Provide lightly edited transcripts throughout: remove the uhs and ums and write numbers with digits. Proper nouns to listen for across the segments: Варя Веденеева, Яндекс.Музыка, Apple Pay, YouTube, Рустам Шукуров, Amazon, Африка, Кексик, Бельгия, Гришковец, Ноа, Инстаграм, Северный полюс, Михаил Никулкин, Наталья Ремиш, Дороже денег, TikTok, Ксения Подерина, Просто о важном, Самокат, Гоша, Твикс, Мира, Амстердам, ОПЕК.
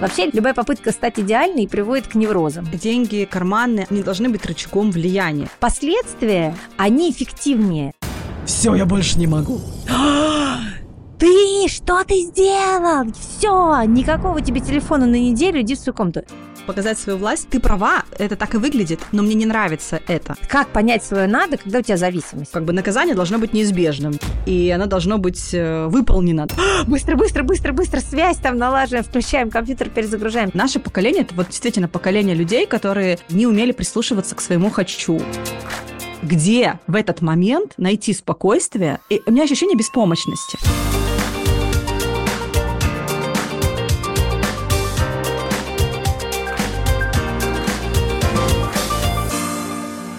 Вообще, любая попытка стать идеальной приводит к неврозам. Деньги карманные не должны быть рычагом влияния. Последствия, они эффективнее. Все, я больше не могу. Ты что ты сделал? Все, никакого тебе телефона на неделю, иди в свою комнату. Показать свою власть, ты права, это так и выглядит, но мне не нравится это. Как понять свое надо, когда у тебя зависимость? Наказание должно быть неизбежным, и оно должно быть выполнено. Быстро, связь там налаживаем, включаем компьютер, перезагружаем. Наше поколение, это вот действительно поколение людей, которые не умели прислушиваться к своему «хочу». Где в этот момент найти спокойствие? И у меня ощущение беспомощности.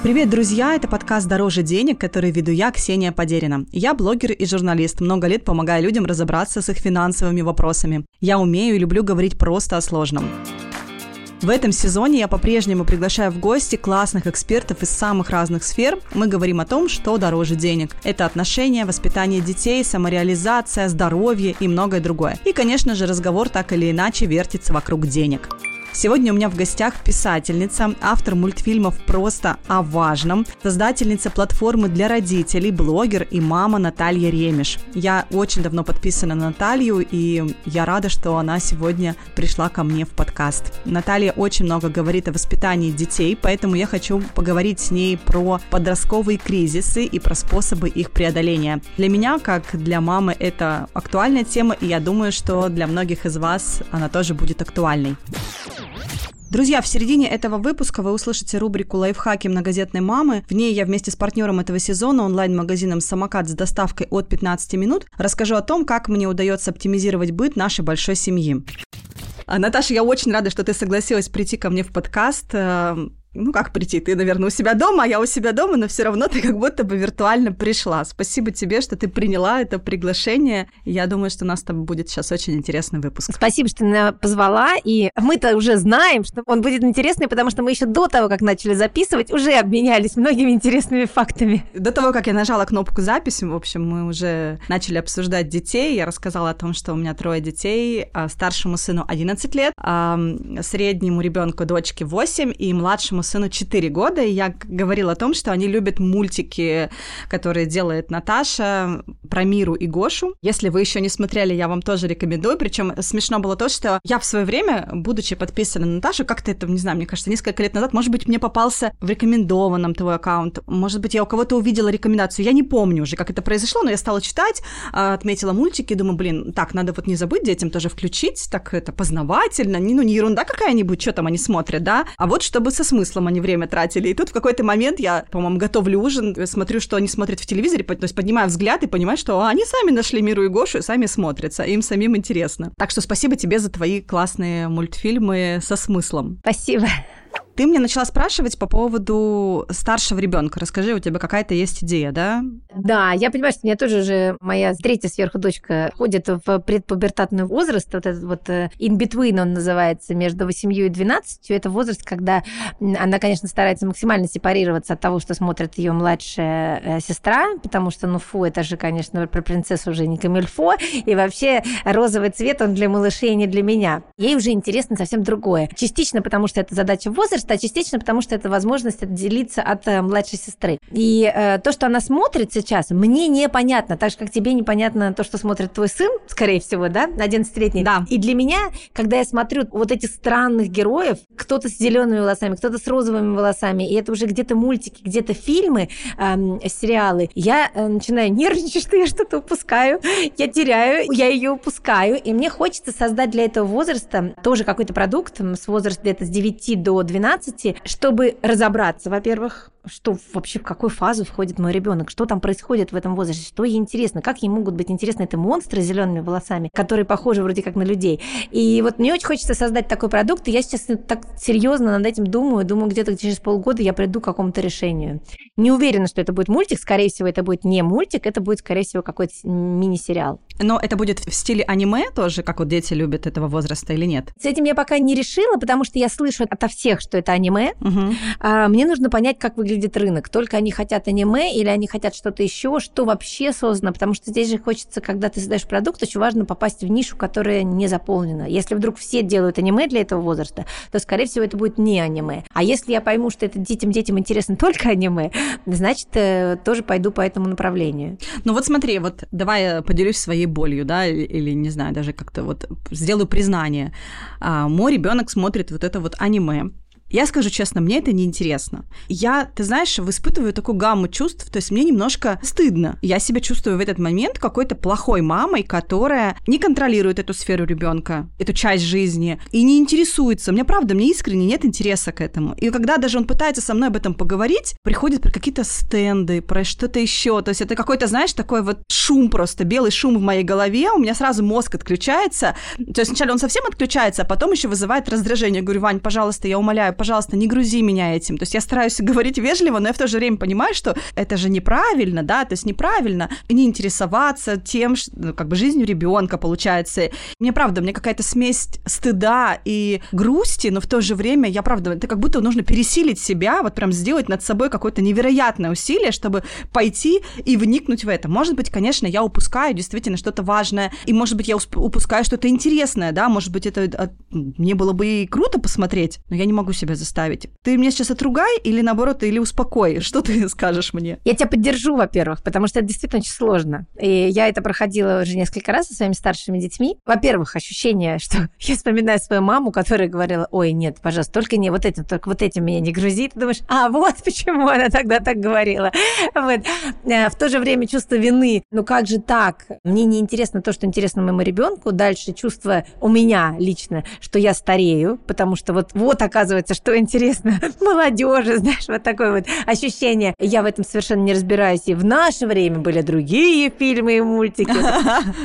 Привет, друзья! Это подкаст «Дороже денег», который веду я, Ксения Подерина. Я блогер и журналист, много лет помогаю людям разобраться с их финансовыми вопросами. Я умею и люблю говорить просто о сложном. В этом сезоне я по-прежнему приглашаю в гости классных экспертов из самых разных сфер. Мы говорим о том, что дороже денег. Это отношения, воспитание детей, самореализация, здоровье и многое другое. И, конечно же, разговор так или иначе вертится вокруг денег. Сегодня у меня в гостях писательница, автор мультфильмов «Просто о важном», создательница платформы для родителей, блогер и мама Наталья Ремиш. Я очень давно подписана на Наталью, и я рада, что она сегодня пришла ко мне в подкаст. Наталья очень много говорит о воспитании детей, поэтому я хочу поговорить с ней про подростковые кризисы и про способы их преодоления. Для меня, как для мамы, это актуальная тема, и я думаю, что для многих из вас она тоже будет актуальной. Друзья, в середине этого выпуска вы услышите рубрику «Лайфхаки многодетной мамы». В ней я вместе с партнером этого сезона, онлайн-магазином «Самокат» с доставкой от 15 минут, расскажу о том, как мне удается оптимизировать быт нашей большой семьи. Наташа, я очень рада, что ты согласилась прийти ко мне в подкаст. Ну, как прийти? Ты, наверное, у себя дома, а я у себя дома, но все равно ты как будто бы виртуально пришла. Спасибо тебе, что ты приняла это приглашение. Я думаю, что у нас с тобой будет сейчас очень интересный выпуск. Спасибо, что ты меня позвала. И мы-то уже знаем, что он будет интересный, потому что мы еще до того, как начали записывать, уже обменялись многими интересными фактами. До того, как я нажала кнопку записи, в общем, мы уже начали обсуждать детей. Я рассказала о том, что у меня 3 детей. Старшему сыну 11 лет, среднему ребенку дочке 8 и младшему сыну 4 года, и я говорила о том, что они любят мультики, которые делает Наташа, про Миру и Гошу. Если вы еще не смотрели, я вам тоже рекомендую, причем смешно было то, что я в свое время, будучи подписана на Наташу, как-то это, не знаю, мне кажется, несколько лет назад, может быть, мне попался в рекомендованном твой аккаунт, может быть, я у кого-то увидела рекомендацию, я не помню уже, как это произошло, но я стала читать, отметила мультики, думаю, так, надо вот не забыть детям тоже включить, так это познавательно, не ерунда какая-нибудь, что там они смотрят, да, а вот чтобы со смыслом они время тратили. И тут в какой-то момент я, по-моему, готовлю ужин, смотрю, что они смотрят в телевизоре, то есть поднимаю взгляд и понимаю, что они сами нашли Миру и Гошу и сами смотрятся, им самим интересно. Так что спасибо тебе за твои классные мультфильмы со смыслом. Спасибо. Ты меня начала спрашивать по поводу старшего ребенка. Расскажи, у тебя какая-то есть идея, да? Да, я понимаю, что у меня тоже уже моя 3-я сверху дочка ходит в предпубертатный возраст, вот этот вот in between он называется, между 8 и 12. Это возраст, когда она, конечно, старается максимально сепарироваться от того, что смотрит ее младшая сестра, потому что, это же, конечно, про принцессу уже не камильфо, и вообще розовый цвет, он для малышей, не для меня. Ей уже интересно совсем другое. Частично, потому что это задача возраста, а частично потому, что это возможность отделиться от младшей сестры. И то, что она смотрит сейчас, мне непонятно, так же, как тебе непонятно то, что смотрит твой сын, скорее всего, да, 11-летний. Да. И для меня, когда я смотрю вот этих странных героев, кто-то с зелеными волосами, кто-то с розовыми волосами, и это уже где-то мультики, где-то фильмы, сериалы, я начинаю нервничать, что я что-то упускаю, я теряю, я ее упускаю, и мне хочется создать для этого возраста тоже какой-то продукт с возраста где-то с 9 до 12, чтобы разобраться, во-первых, что вообще, в какую фазу входит мой ребенок, что там происходит в этом возрасте, что ей интересно, как ей могут быть интересны это монстры с зелеными волосами, которые похожи вроде как на людей. И вот мне очень хочется создать такой продукт, и я сейчас так серьезно над этим думаю, где-то через полгода я приду к какому-то решению. Не уверена, что это будет мультик, скорее всего, это будет не мультик, это будет, скорее всего, какой-то мини-сериал. Но это будет в стиле аниме тоже, как вот дети любят этого возраста или нет? С этим я пока не решила, потому что я слышу ото всех, что это аниме. Мне нужно понять, как выглядит выглядит рынок? Только они хотят аниме или они хотят что-то еще, что вообще создано? Потому что здесь же хочется, когда ты создаешь продукт, очень важно попасть в нишу, которая не заполнена. Если вдруг все делают аниме для этого возраста, то, скорее всего, это будет не аниме. А если я пойму, что это детям интересно только аниме, значит, тоже пойду по этому направлению. Ну вот смотри, вот давай я поделюсь своей болью, да, или, не знаю, даже как-то вот сделаю признание. Мой ребенок смотрит вот это вот аниме. Я скажу честно, мне это неинтересно. Я, ты знаешь, испытываю такую гамму чувств, то есть мне немножко стыдно. Я себя чувствую в этот момент какой-то плохой мамой, которая не контролирует эту сферу ребенка, эту часть жизни, и не интересуется. Мне, правда, мне искренне нет интереса к этому. И когда даже он пытается со мной об этом поговорить, приходит про какие-то стенды, про что-то еще. То есть это какой-то, знаешь, такой вот шум просто, белый шум в моей голове, у меня сразу мозг отключается. То есть сначала он совсем отключается, а потом еще вызывает раздражение. Я говорю: Вань, пожалуйста, я умоляю, пожалуйста, не грузи меня этим. То есть я стараюсь говорить вежливо, но я в то же время понимаю, что это же неправильно, да, то есть неправильно не интересоваться тем, что, ну, как бы жизнью ребенка получается. Мне, правда, мне какая-то смесь стыда и грусти, но в то же время я, правда, это как будто нужно пересилить себя, вот прям сделать над собой какое-то невероятное усилие, чтобы пойти и вникнуть в это. Может быть, конечно, я упускаю действительно что-то важное, и, может быть, я упускаю что-то интересное, да, может быть, это мне было бы и круто посмотреть, но я не могу себя заставить. Ты меня сейчас отругай или, наоборот, или успокой? Что ты скажешь мне? Я тебя поддержу, во-первых, потому что это действительно очень сложно. И я это проходила уже несколько раз со своими старшими детьми. Во-первых, ощущение, что я вспоминаю свою маму, которая говорила: ой, нет, пожалуйста, только не вот этим, только вот этим меня не грузи. Ты думаешь: а вот почему она тогда так говорила. Вот. В то же время чувство вины. Ну как же так? Мне неинтересно то, что интересно моему ребенку. Дальше чувство у меня лично, что я старею, потому что вот оказывается, что интересно молодежи, знаешь, вот такое вот ощущение. Я в этом совершенно не разбираюсь. И в наше время были другие фильмы и мультики.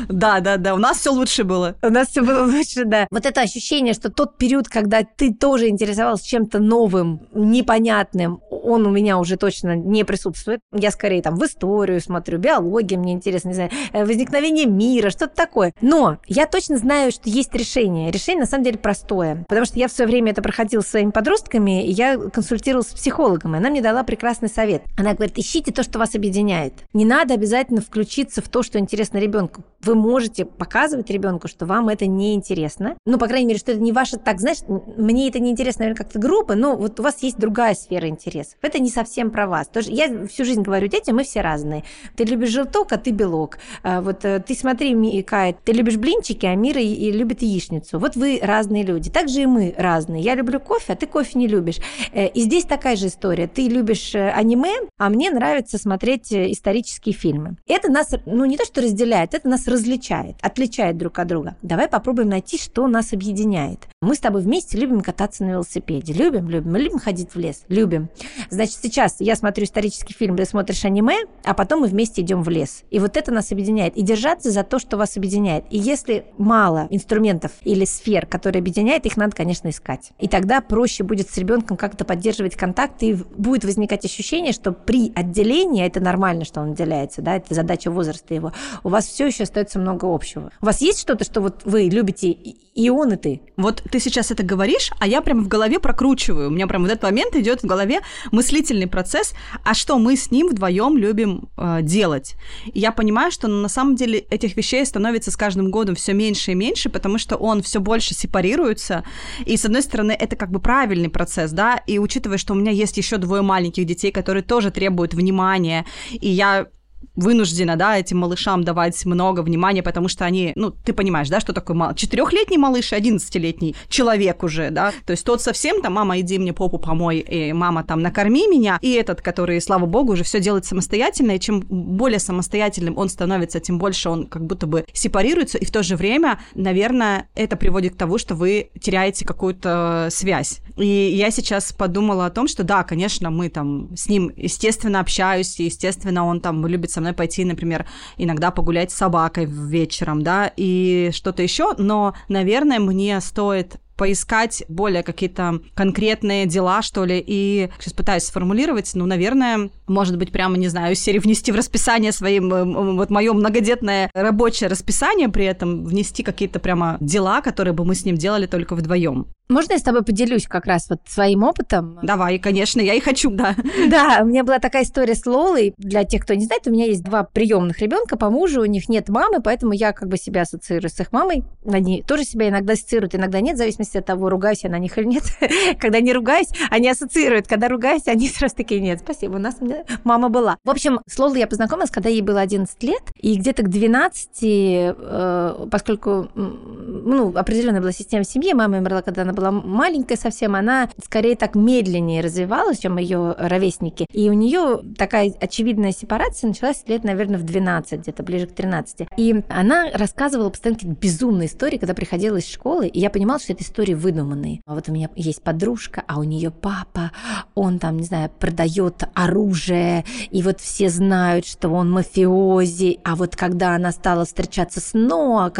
Да, у нас все лучше было. У нас все было лучше, да. Вот это ощущение, что тот период, когда ты тоже интересовалась чем-то новым, непонятным, он у меня уже точно не присутствует. Я скорее там в историю смотрю, биологию мне интересно, не знаю, возникновение мира, что-то такое. Но я точно знаю, что есть решение. Решение, на самом деле, простое. Потому что я в свое время это проходила со своими подростками, и я консультировалась с психологом, и она мне дала прекрасный совет. Она говорит: ищите то, что вас объединяет. Не надо обязательно включиться в то, что интересно ребенку. Вы можете показывать ребенку, что вам это неинтересно. Ну, по крайней мере, что это не ваше, так, знаешь, мне это неинтересно, наверное, как-то грубо, но вот у вас есть другая сфера интересов. Это не совсем про вас. Тоже я всю жизнь говорю: дети, мы все разные. Ты любишь желток, а ты белок. Вот ты смотри, Кай, ты любишь блинчики, а Мира и любит яичницу. Вот вы разные люди. Также и мы разные. Я люблю кофе, а ты кофе не любишь. И здесь такая же история. Ты любишь аниме, а мне нравится смотреть исторические фильмы. Это нас, ну, не то что разделяет, это нас различает, отличает друг от друга. Давай попробуем найти, что нас объединяет. Мы с тобой вместе любим кататься на велосипеде. Любим. Мы любим ходить в лес. Любим. Значит, сейчас я смотрю исторический фильм, ты смотришь аниме, а потом мы вместе идем в лес. И вот это нас объединяет. И держаться за то, что вас объединяет. И если мало инструментов или сфер, которые объединяют, их надо, конечно, искать. И тогда проще будет с ребенком как-то поддерживать контакт, и будет возникать ощущение, что при отделении, это нормально, что он отделяется, да, это задача возраста его, у вас все еще остается много общего. У вас есть что-то, что вот вы любите, и он, и ты? Вот ты сейчас это говоришь, а я прям в голове прокручиваю. У меня прям в этот момент идет в голове мыслительный процесс, а что мы с ним вдвоем любим делать. И я понимаю, что на самом деле этих вещей становится с каждым годом все меньше и меньше, потому что он все больше сепарируется. И, с одной стороны, это как бы правильный процесс, да, и учитывая, что у меня есть еще двое маленьких детей, которые тоже требуют внимания, и я вынуждена, да, этим малышам давать много внимания, потому что они, ну, ты понимаешь, да, что такое четырехлетний малыш и 11-летний человек уже, да, то есть тот совсем там: мама, иди мне попу помой, и мама там накорми меня, и этот, который, слава богу, уже все делает самостоятельно, и чем более самостоятельным он становится, тем больше он как будто бы сепарируется, и в то же время, наверное, это приводит к тому, что вы теряете какую-то связь. И я сейчас подумала о том, что да, конечно, мы там с ним, естественно, общаюсь, и, естественно, он там любит со мной пойти, например, иногда погулять с собакой вечером, да, и что-то еще, но, наверное, мне стоит поискать более какие-то конкретные дела, что ли, и сейчас пытаюсь сформулировать, ну, наверное, может быть, прямо, не знаю, из серии внести в расписание своим, вот мое многодетное рабочее расписание, при этом внести какие-то прямо дела, которые бы мы с ним делали только вдвоем. Можно я с тобой поделюсь как раз вот своим опытом? Давай, конечно, я и хочу, да. Да, у меня была такая история с Лолой. Для тех, кто не знает, у меня есть два приемных ребенка по мужу, у них нет мамы, поэтому я как бы себя ассоциирую с их мамой. Они тоже себя иногда ассоциируют, иногда нет, в зависимости от того, ругаюсь я на них или нет. Когда не ругаюсь, они ассоциируют. Когда ругаюсь, они сразу такие: нет, спасибо, у нас мама была. В общем, с Лолой я познакомилась, когда ей было 11 лет, и где-то к 12, поскольку определенная была система семьи, мама умерла, когда она была маленькая совсем, она скорее так медленнее развивалась, чем ее ровесники. И у нее такая очевидная сепарация началась лет, наверное, в 12, где-то ближе к 13. И она рассказывала постоянно какие-то безумные истории, когда приходила из школы, и я понимала, что это истории выдуманные. А вот у меня есть подружка, а у нее папа, он там, не знаю, продает оружие, и вот все знают, что он мафиози. А вот когда она стала встречаться с Ноа, у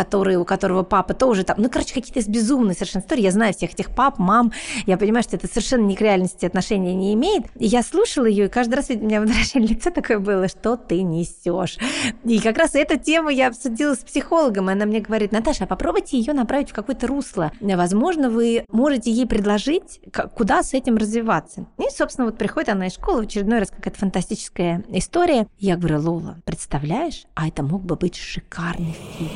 которого папа тоже там... какие-то безумные совершенно истории. Я знаю всех этих пап, мам. Я понимаю, что это совершенно не к реальности отношения не имеет. И я слушала ее, и каждый раз у меня выражение лица такое было: что ты несешь? И как раз эту тему я обсудила с психологом, и она мне говорит: Наташа, а попробуйте ее направить в какое-то русло. Возможно, вы можете ей предложить, куда с этим развиваться. И, собственно, вот приходит она из школы, в очередной раз какая-то фантастическая история. Я говорю: Лола, представляешь, а это мог бы быть шикарный фильм.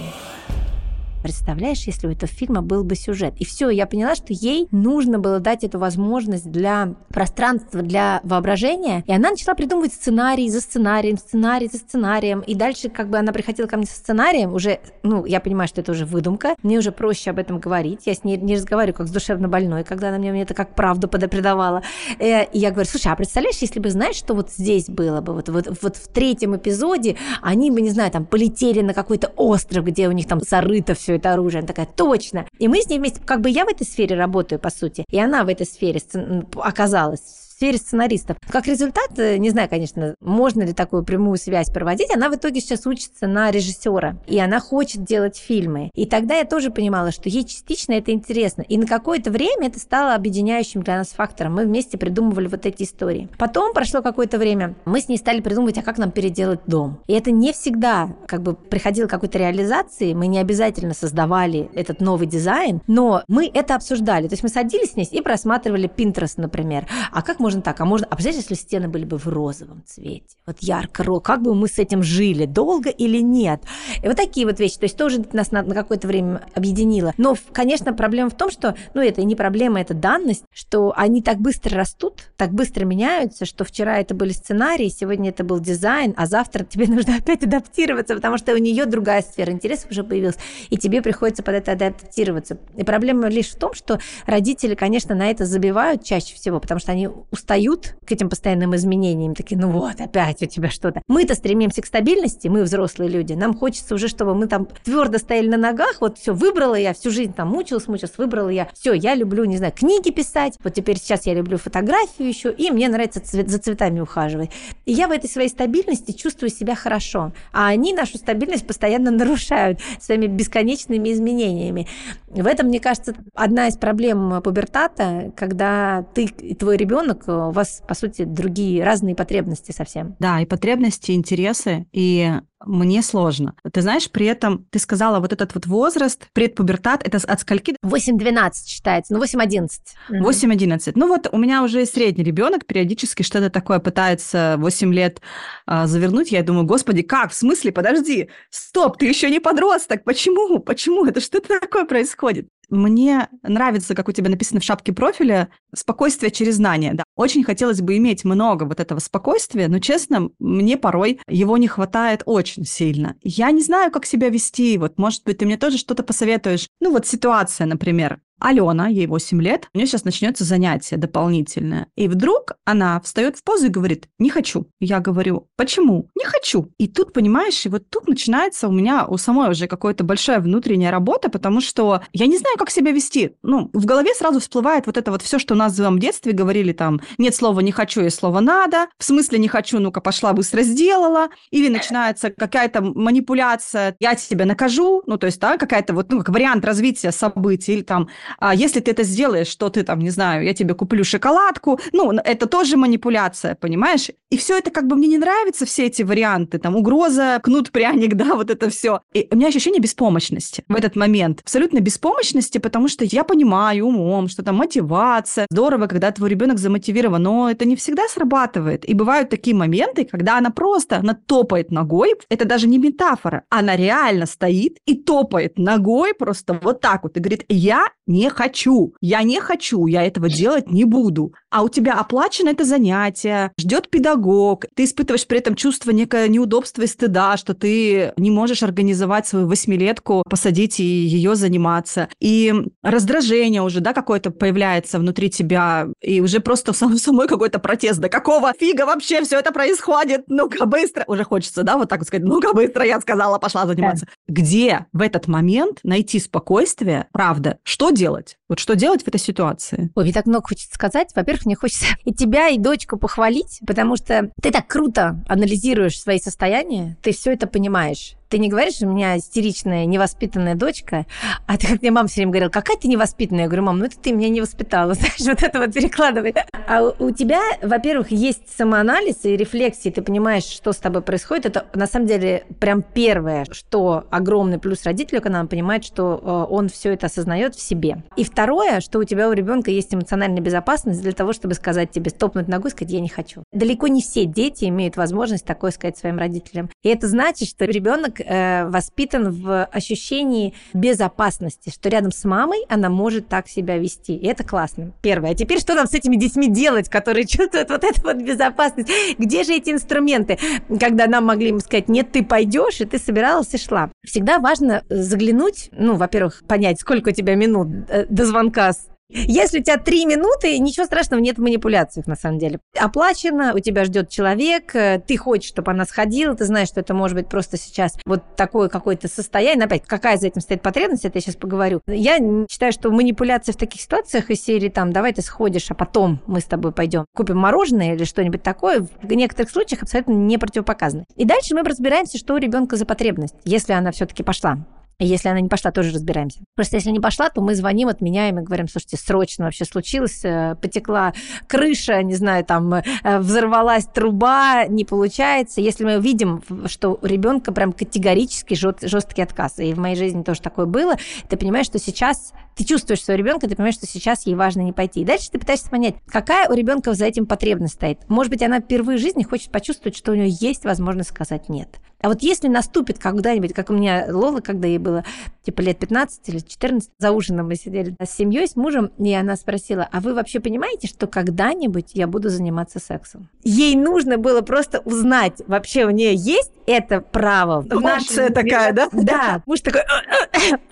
Представляешь, если у этого фильма был бы сюжет. И все, я поняла, что ей нужно было дать эту возможность для пространства, для воображения. И она начала придумывать сценарий за сценарием. И дальше как бы она приходила ко мне со сценарием. Уже, я понимаю, что это уже выдумка. Мне уже проще об этом говорить. Я с ней не разговариваю как с душевно больной, когда она мне это как правду подопредавала. И я говорю: слушай, а представляешь, если бы, знаешь, что вот здесь было бы, вот в третьем эпизоде они бы, не знаю, там полетели на какой-то остров, где у них там зарыто все это оружие. Она такая: точно. И мы с ней вместе, как бы я в этой сфере работаю, по сути, и она в этой сфере оказалась. В сфере сценаристов. Как результат, не знаю, конечно, можно ли такую прямую связь проводить, она в итоге сейчас учится на режиссера, и она хочет делать фильмы. И тогда я тоже понимала, что ей частично это интересно. И на какое-то время это стало объединяющим для нас фактором. Мы вместе придумывали вот эти истории. Потом прошло какое-то время, мы с ней стали придумывать, а как нам переделать дом. И это не всегда как бы приходило к какой-то реализации, мы не обязательно создавали этот новый дизайн, но мы это обсуждали. То есть мы садились с ней и просматривали Pinterest, например. А как можно так, а представляете, если стены были бы в розовом цвете, вот ярко-розовый, как бы мы с этим жили, долго или нет? И вот такие вот вещи, то есть тоже нас на какое-то время объединило. Но, конечно, проблема в том, что, это не проблема, это данность, что они так быстро растут, так быстро меняются, что вчера это были сценарии, сегодня это был дизайн, а завтра тебе нужно опять адаптироваться, потому что у нее другая сфера интересов уже появилась, и тебе приходится под это адаптироваться. И проблема лишь в том, что родители, конечно, на это забивают чаще всего, потому что они устают к этим постоянным изменениям, такие: опять у тебя что-то. Мы-то стремимся к стабильности, мы взрослые люди, нам хочется уже, чтобы мы там твердо стояли на ногах, все, выбрала я, всю жизнь там мучилась, выбрала я, все, я люблю, не знаю, книги писать, теперь сейчас я люблю фотографию еще, и мне нравится за цветами ухаживать. И я в этой своей стабильности чувствую себя хорошо, а они нашу стабильность постоянно нарушают своими бесконечными изменениями. В этом, мне кажется, одна из проблем пубертата, когда ты и твой ребенок, у вас, по сути, другие, разные потребности совсем. Да, и потребности, интересы, и... Мне сложно. Ты знаешь, при этом ты сказала, вот этот вот возраст, предпубертат, это от скольки? 8-12 считается, 8-11. 8-11. У меня уже и средний ребенок периодически что-то такое пытается 8 лет завернуть. Я думаю: господи, как? В смысле? Подожди. Стоп, ты еще не подросток. Почему? Почему? Это что-то такое происходит? Мне нравится, как у тебя написано в шапке профиля, спокойствие через знания. Да. Очень хотелось бы иметь много вот этого спокойствия, но, честно, мне порой его не хватает очень сильно. Я не знаю, как себя вести. Может быть, ты мне тоже что-то посоветуешь. Ситуация, например. Алена, ей 8 лет, у нее сейчас начнется занятие дополнительное. И вдруг она встает в позу и говорит: не хочу. Я говорю: почему? Не хочу. И тут, понимаешь, и вот тут начинается у меня у самой уже какая-то большая внутренняя работа, потому что я не знаю, как себя вести. В голове сразу всплывает вот это вот все, что у нас в детстве говорили там: нет слова «не хочу» и слова «надо», в смысле «не хочу», ну-ка пошла, быстро сделала, или начинается какая-то манипуляция «я тебя накажу», ну, то есть, да, какая-то вот, ну, как вариант развития событий, или там «если ты это сделаешь, то ты там, не знаю, я тебе куплю шоколадку», ну, это тоже манипуляция, понимаешь? И все это как бы мне не нравится, все эти варианты, там, угроза, кнут, пряник, да, вот это все. И у меня ощущение беспомощности в этот момент, абсолютно беспомощности, потому что я понимаю умом, что там мотивация, здорово, когда твой ребенок замотивирован, но это не всегда срабатывает. И бывают такие моменты, когда она просто, она топает ногой, это даже не метафора, она реально стоит и топает ногой просто вот так вот и говорит: я не хочу, я этого делать не буду. А у тебя оплачено это занятие, ждет педагог, ты испытываешь при этом чувство некое неудобства и стыда, что ты не можешь организовать свою восьмилетку, посадить и ее заниматься. И раздражение уже, да, какое-то появляется внутри тебя, и уже просто самой какой-то протест. Да какого фига вообще все это происходит? Ну-ка быстро! Уже хочется, да, вот так вот сказать: ну-ка быстро, я сказала, пошла заниматься. Да. Где в этот момент найти спокойствие? Правда, что делать? Вот что делать в этой ситуации? Ой, мне так много хочется сказать. Во-первых, мне хочется и тебя, и дочку похвалить, потому что ты так круто анализируешь свои состояния, ты все это понимаешь. Ты не говоришь: у меня истеричная, невоспитанная дочка, а ты, как мне мама все время говорила: какая ты невоспитанная? Я говорю: мам, ну это ты меня не воспитала, знаешь, вот это вот перекладывай. А у тебя, во-первых, есть самоанализ и рефлексии, ты понимаешь, что с тобой происходит. Это, на самом деле, прям первое, что огромный плюс родителю, когда он понимает, что он все это осознает в себе. И второе, что у тебя, у ребенка есть эмоциональная безопасность для того, чтобы сказать тебе, топнуть ногой, сказать: я не хочу. Далеко не все дети имеют возможность такое сказать своим родителям. И это значит, что ребенок воспитан в ощущении безопасности, что рядом с мамой она может так себя вести. И это классно. Первое. А теперь что нам с этими детьми делать, которые чувствуют вот эту вот безопасность? Где же эти инструменты, когда нам могли им сказать: нет, ты пойдешь, и ты собиралась и шла? Всегда важно заглянуть, ну, во-первых, понять, сколько у тебя минут до звонка. Если у тебя 3 минуты, ничего страшного нет в манипуляциях, на самом деле. Оплачено, у тебя ждет человек, ты хочешь, чтобы она сходила, ты знаешь, что это может быть просто сейчас вот такое какое-то состояние. Но опять, какая за этим стоит потребность, это я сейчас поговорю. Я считаю, что манипуляции в таких ситуациях из серии там: давай ты сходишь, а потом мы с тобой пойдем купим мороженое или что-нибудь такое, в некоторых случаях абсолютно не противопоказано. И дальше мы разбираемся, что у ребенка за потребность, если она все-таки пошла. Если она не пошла, тоже разбираемся. Просто если не пошла, то мы звоним, отменяем и говорим: слушайте, срочно вообще случилось, потекла крыша, не знаю, там взорвалась труба, не получается. Если мы видим, что у ребенка прям категорически жесткий отказ, и в моей жизни тоже такое было, ты понимаешь, что сейчас ты чувствуешь своего ребенка, ты понимаешь, что сейчас ей важно не пойти. И дальше ты пытаешься понять, какая у ребенка за этим потребность стоит. Может быть, она впервые в жизни хочет почувствовать, что у нее есть возможность сказать нет. А вот если наступит когда-нибудь, как у меня Лола, когда ей было типа лет 15 или 14, за ужином мы сидели с семьей, с мужем, и она спросила: а вы вообще понимаете, что когда-нибудь я буду заниматься сексом? Ей нужно было просто узнать, вообще у нее есть это право. Младшая такая, да? Да. Муж такой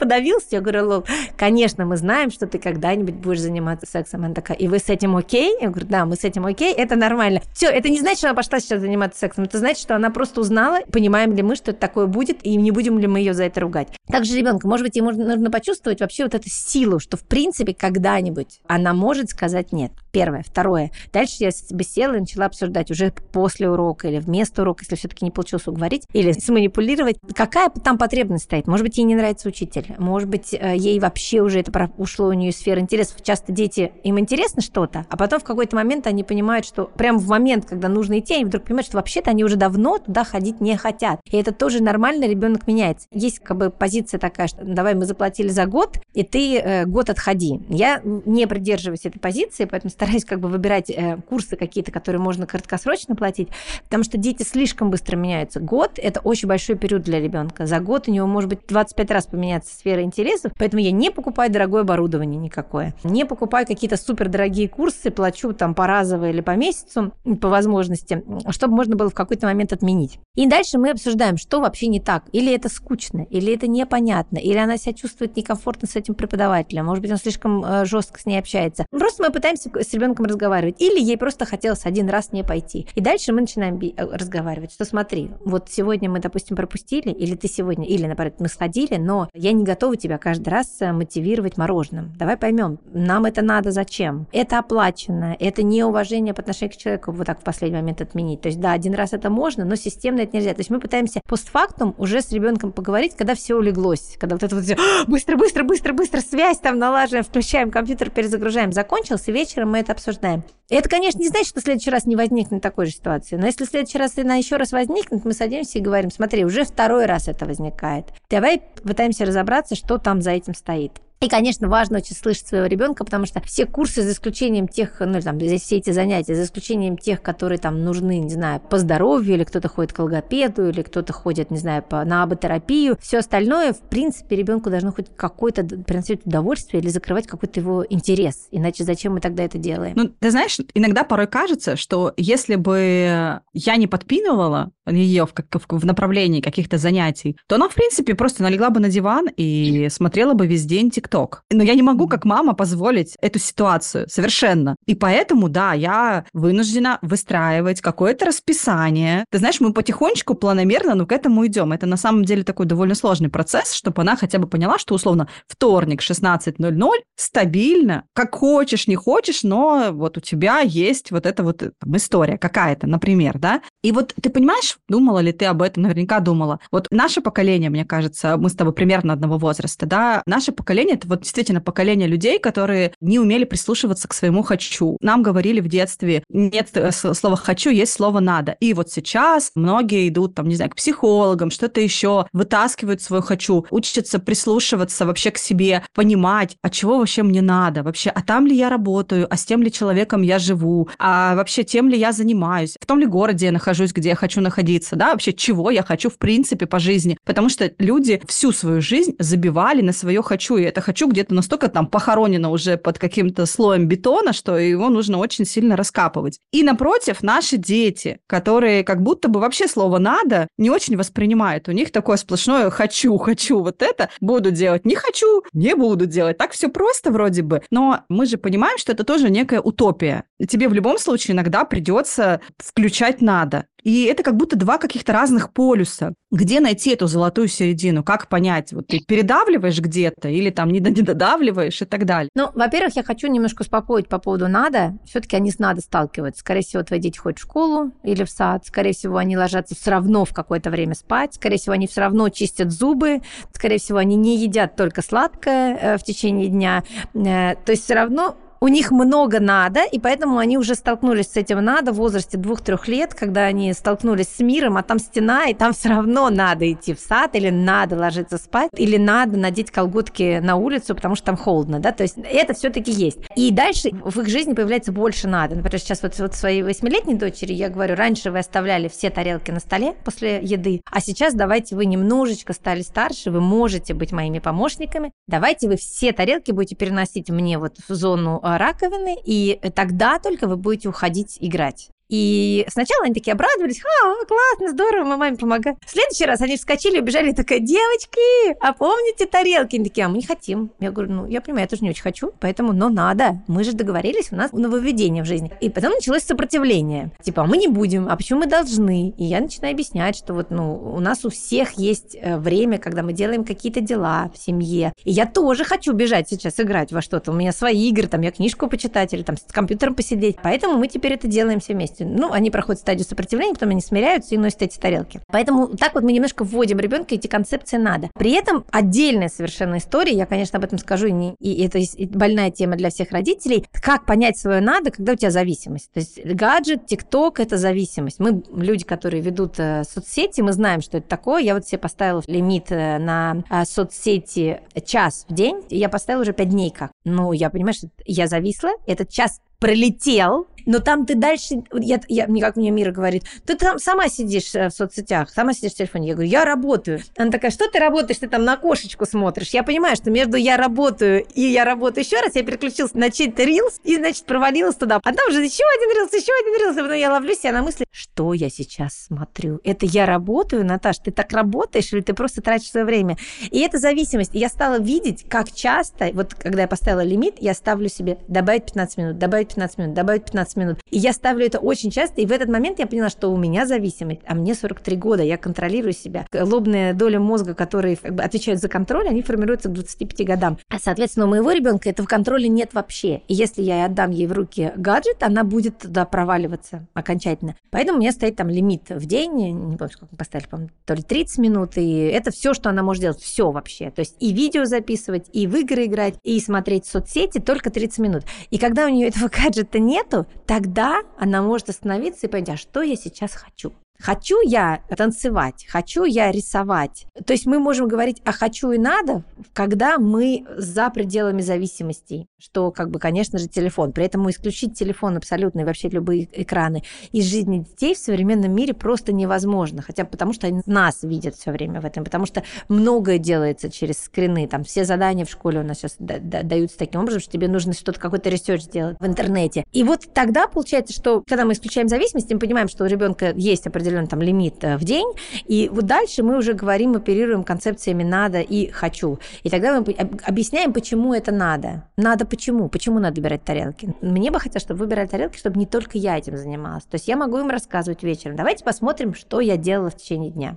подавился, я говорю: Лол, конечно, мы знаем, что ты когда-нибудь будешь заниматься сексом. Она такая: и вы с этим окей? Я говорю: да, мы с этим окей, это нормально. Все, это не значит, что она пошла сейчас заниматься сексом, это значит, что она просто узнала, понимаем ли мы, что это такое будет, и не будем ли мы ее за это ругать. Также ребенка, может быть, ему нужно почувствовать вообще вот эту силу, что, в принципе, когда-нибудь она может сказать «нет». Первое. Второе. Дальше я себе села и начала обсуждать уже после урока или вместо урока, если все-таки не получилось уговорить или сманипулировать, какая там потребность стоит. Может быть, ей не нравится учитель, может быть, ей вообще уже это ушло у нее сфера интересов. Часто дети, им интересно что-то, а потом в какой-то момент они понимают, что прямо в момент, когда нужно идти, они вдруг понимают, что вообще-то они уже давно туда ходить не хотят. И это тоже нормально, ребенок меняется. Есть как бы позиция такая, что давай мы заплатили за год, и ты год отходи. Я не придерживаюсь этой позиции, поэтому стараюсь как бы выбирать курсы какие-то, которые можно краткосрочно платить, потому что дети слишком быстро меняются. Год – это очень большой период для ребенка. За год у него может быть 25 раз поменяться сфера интересов, поэтому я не покупаю дорогое оборудование никакое, не покупаю какие-то супердорогие курсы, плачу там по разово или по месяцу, по возможности, чтобы можно было в какой-то момент отменить. И дальше мы обсуждаем, что вообще не так. Или это скучно, или это непонятно, или она себя чувствует некомфортно с этим преподавателем, может быть, он слишком жестко с ней общается. Просто мы пытаемся с ребенком разговаривать. Или ей просто хотелось один раз не пойти. И дальше мы начинаем разговаривать, что смотри, вот сегодня мы, допустим, пропустили, или ты сегодня, или, наоборот, мы сходили, но я не готова тебя каждый раз мотивировать манипулировать мороженым. Давай поймем, нам это надо зачем? Это оплачено, это неуважение по отношению к человеку вот так в последний момент отменить. То есть, да, один раз это можно, но системно это нельзя. То есть мы пытаемся постфактум уже с ребенком поговорить, когда все улеглось, когда вот это вот все быстро-быстро-быстро-быстро связь там налаживаем, включаем компьютер, перезагружаем, закончилось, и вечером мы это обсуждаем. И это, конечно, не значит, что в следующий раз не возникнет такой же ситуации, но если в следующий раз она еще раз возникнет, мы садимся и говорим, смотри, уже второй раз это возникает. Давай пытаемся разобраться, что там за этим стоит. И, конечно, важно очень слышать своего ребенка, потому что все курсы, за исключением тех, ну, там, здесь все эти занятия, за исключением тех, которые там нужны, не знаю, по здоровью, или кто-то ходит к логопеду, или кто-то ходит, не знаю, на аботерапию, все остальное, в принципе, ребенку должно хоть какое-то приносить удовольствие или закрывать какой-то его интерес. Иначе зачем мы тогда это делаем? Ну, ты знаешь, иногда порой кажется, что если бы я не подпинывала ее в направлении каких-то занятий, то она, в принципе, просто налегла бы на диван и смотрела бы весь день TikTok. Но я не могу, как мама, позволить эту ситуацию совершенно. И поэтому, да, я вынуждена выстраивать какое-то расписание. Ты знаешь, мы потихонечку, планомерно, но к этому идем. Это на самом деле такой довольно сложный процесс, чтобы она хотя бы поняла, что, условно, вторник 16:00 стабильно, как хочешь, не хочешь, но вот у тебя есть вот эта вот там, история какая-то, например, да? И вот ты понимаешь, думала ли ты об этом? Наверняка думала. Вот наше поколение, мне кажется, мы с тобой примерно одного возраста, да? Наше поколение, это вот действительно поколение людей, которые не умели прислушиваться к своему «хочу». Нам говорили в детстве, нет слова «хочу», есть слово «надо». И вот сейчас многие идут, там, не знаю, к психологам, что-то еще, вытаскивают свое «хочу», учатся прислушиваться вообще к себе, понимать, а чего вообще мне надо, вообще, а там ли я работаю, а с тем ли человеком я живу, а вообще тем ли я занимаюсь, в том ли городе я нахожусь, где я хочу находиться, да, вообще, чего я хочу в принципе по жизни. Потому что люди всю свою жизнь забивали на свое «хочу», и это «хочу» где-то настолько там похоронено уже под каким-то слоем бетона, что его нужно очень сильно раскапывать. И напротив, наши дети, которые как будто бы вообще слово «надо» не очень воспринимают. У них такое сплошное «хочу, хочу, вот это буду делать, не хочу, не буду делать». Так все просто вроде бы. Но мы же понимаем, что это тоже некая утопия. И тебе в любом случае иногда придется включать «надо». И это как будто два каких-то разных полюса. Где найти эту золотую середину? Как понять? Вот ты передавливаешь где-то или там не додавливаешь и так далее? Ну, во-первых, я хочу немножко успокоить по поводу «надо». Все-таки они с «надо» сталкиваются. Скорее всего, твои дети ходят в школу или в сад. Скорее всего, они ложатся все равно в какое-то время спать. Скорее всего, они все равно чистят зубы. Скорее всего, они не едят только сладкое в течение дня. То есть все равно... У них много «надо», и поэтому они уже столкнулись с этим «надо» в возрасте 2-3 лет, когда они столкнулись с миром, а там стена, и там все равно надо идти в сад, или надо ложиться спать, или надо надеть колготки на улицу, потому что там холодно, да, то есть это все-таки есть. И дальше в их жизни появляется больше «надо». Например, сейчас вот своей 8-летней дочери я говорю, раньше вы оставляли все тарелки на столе после еды, а сейчас давайте вы немножечко стали старше, вы можете быть моими помощниками, давайте вы все тарелки будете переносить мне вот в зону раковины, и тогда только вы будете уходить играть. И сначала они такие обрадовались, ха, классно, здорово, мы маме помогаем. В следующий раз они вскочили, убежали, такая, девочки, а помните тарелки? Они такие, а мы не хотим. Я говорю, ну, я понимаю, я тоже не очень хочу, поэтому, но надо. Мы же договорились, у нас нововведение в жизни. И потом началось сопротивление. Типа, а мы не будем, а почему мы должны? И я начинаю объяснять, что вот, ну, у нас у всех есть время, когда мы делаем какие-то дела в семье. И я тоже хочу бежать сейчас играть во что-то. У меня свои игры, там, я книжку почитать или там с компьютером посидеть. Поэтому мы теперь это делаем все вместе. Ну, они проходят стадию сопротивления, потом они смиряются и носят эти тарелки. Поэтому так вот мы немножко вводим ребенка, эти концепции «надо». При этом отдельная совершенно история, я, конечно, об этом скажу, и это больная тема для всех родителей, как понять свое «надо», когда у тебя зависимость. То есть гаджет, ТикТок – это зависимость. Мы, люди, которые ведут соцсети, мы знаем, что это такое. Я вот себе поставила лимит на соцсети час в день, и я поставила уже 5 дней как. Ну, я понимаю, что я зависла, этот час пролетел, но там ты дальше... Как мне Мира говорит, ты там сама сидишь в соцсетях, сама сидишь в телефоне. Я говорю, я работаю. Она такая, что ты работаешь? Ты там на кошечку смотришь. Я понимаю, что между «я работаю» и «я работаю» еще раз я переключилась на чей-то рилс и, значит, провалилась туда. А там уже еще один рилс. И потом я ловлю себя на мысли, что я сейчас смотрю? Это «я работаю», Наташ? Ты так работаешь или ты просто тратишь свое время? И это зависимость. И я стала видеть, как часто, вот когда я поставила лимит, я ставлю себе добавить 15 минут, добавить 15 минут, добавить 15 15 минут. И я ставлю это очень часто, и в этот момент я поняла, что у меня зависимость, а мне 43 года, я контролирую себя. Лобная доля мозга, которые отвечают за контроль, они формируются к 25 годам. А, соответственно, у моего ребенка этого контроля нет вообще. И если я отдам ей в руки гаджет, она будет туда проваливаться окончательно. Поэтому у меня стоит там лимит в день, не помню, сколько мы поставили, по-моему, то ли 30 минут, и это все, что она может делать, все вообще. То есть и видео записывать, и в игры играть, и смотреть соцсети только 30 минут. И когда у нее этого гаджета нету, тогда она может остановиться и понять, а что я сейчас хочу. Хочу я танцевать, хочу я рисовать. То есть мы можем говорить о «хочу» и «надо», когда мы за пределами зависимостей, что, как бы, конечно же, телефон. При этом исключить телефон абсолютно и вообще любые экраны из жизни детей в современном мире просто невозможно. Хотя бы потому, что они нас видят все время в этом, потому что многое делается через скрины. Там все задания в школе у нас сейчас даются таким образом, что тебе нужно что-то, какой-то ресерч делать в интернете. И вот тогда получается, что когда мы исключаем зависимость, мы понимаем, что у ребенка есть определенные там лимит в день, и вот дальше мы уже говорим, оперируем концепциями «надо» и «хочу». И тогда мы объясняем, почему это надо. Надо почему? Почему надо выбирать тарелки? Мне бы хотелось, чтобы выбирали тарелки, чтобы не только я этим занималась. То есть я могу им рассказывать вечером. Давайте посмотрим, что я делала в течение дня.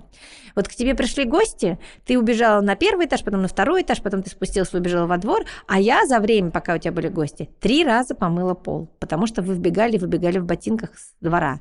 Вот к тебе пришли гости, ты убежала на первый этаж, потом на второй этаж, потом ты спустилась и убежала во двор, а я за время, пока у тебя были гости, 3 раза помыла пол, потому что вы выбегали в ботинках с двора.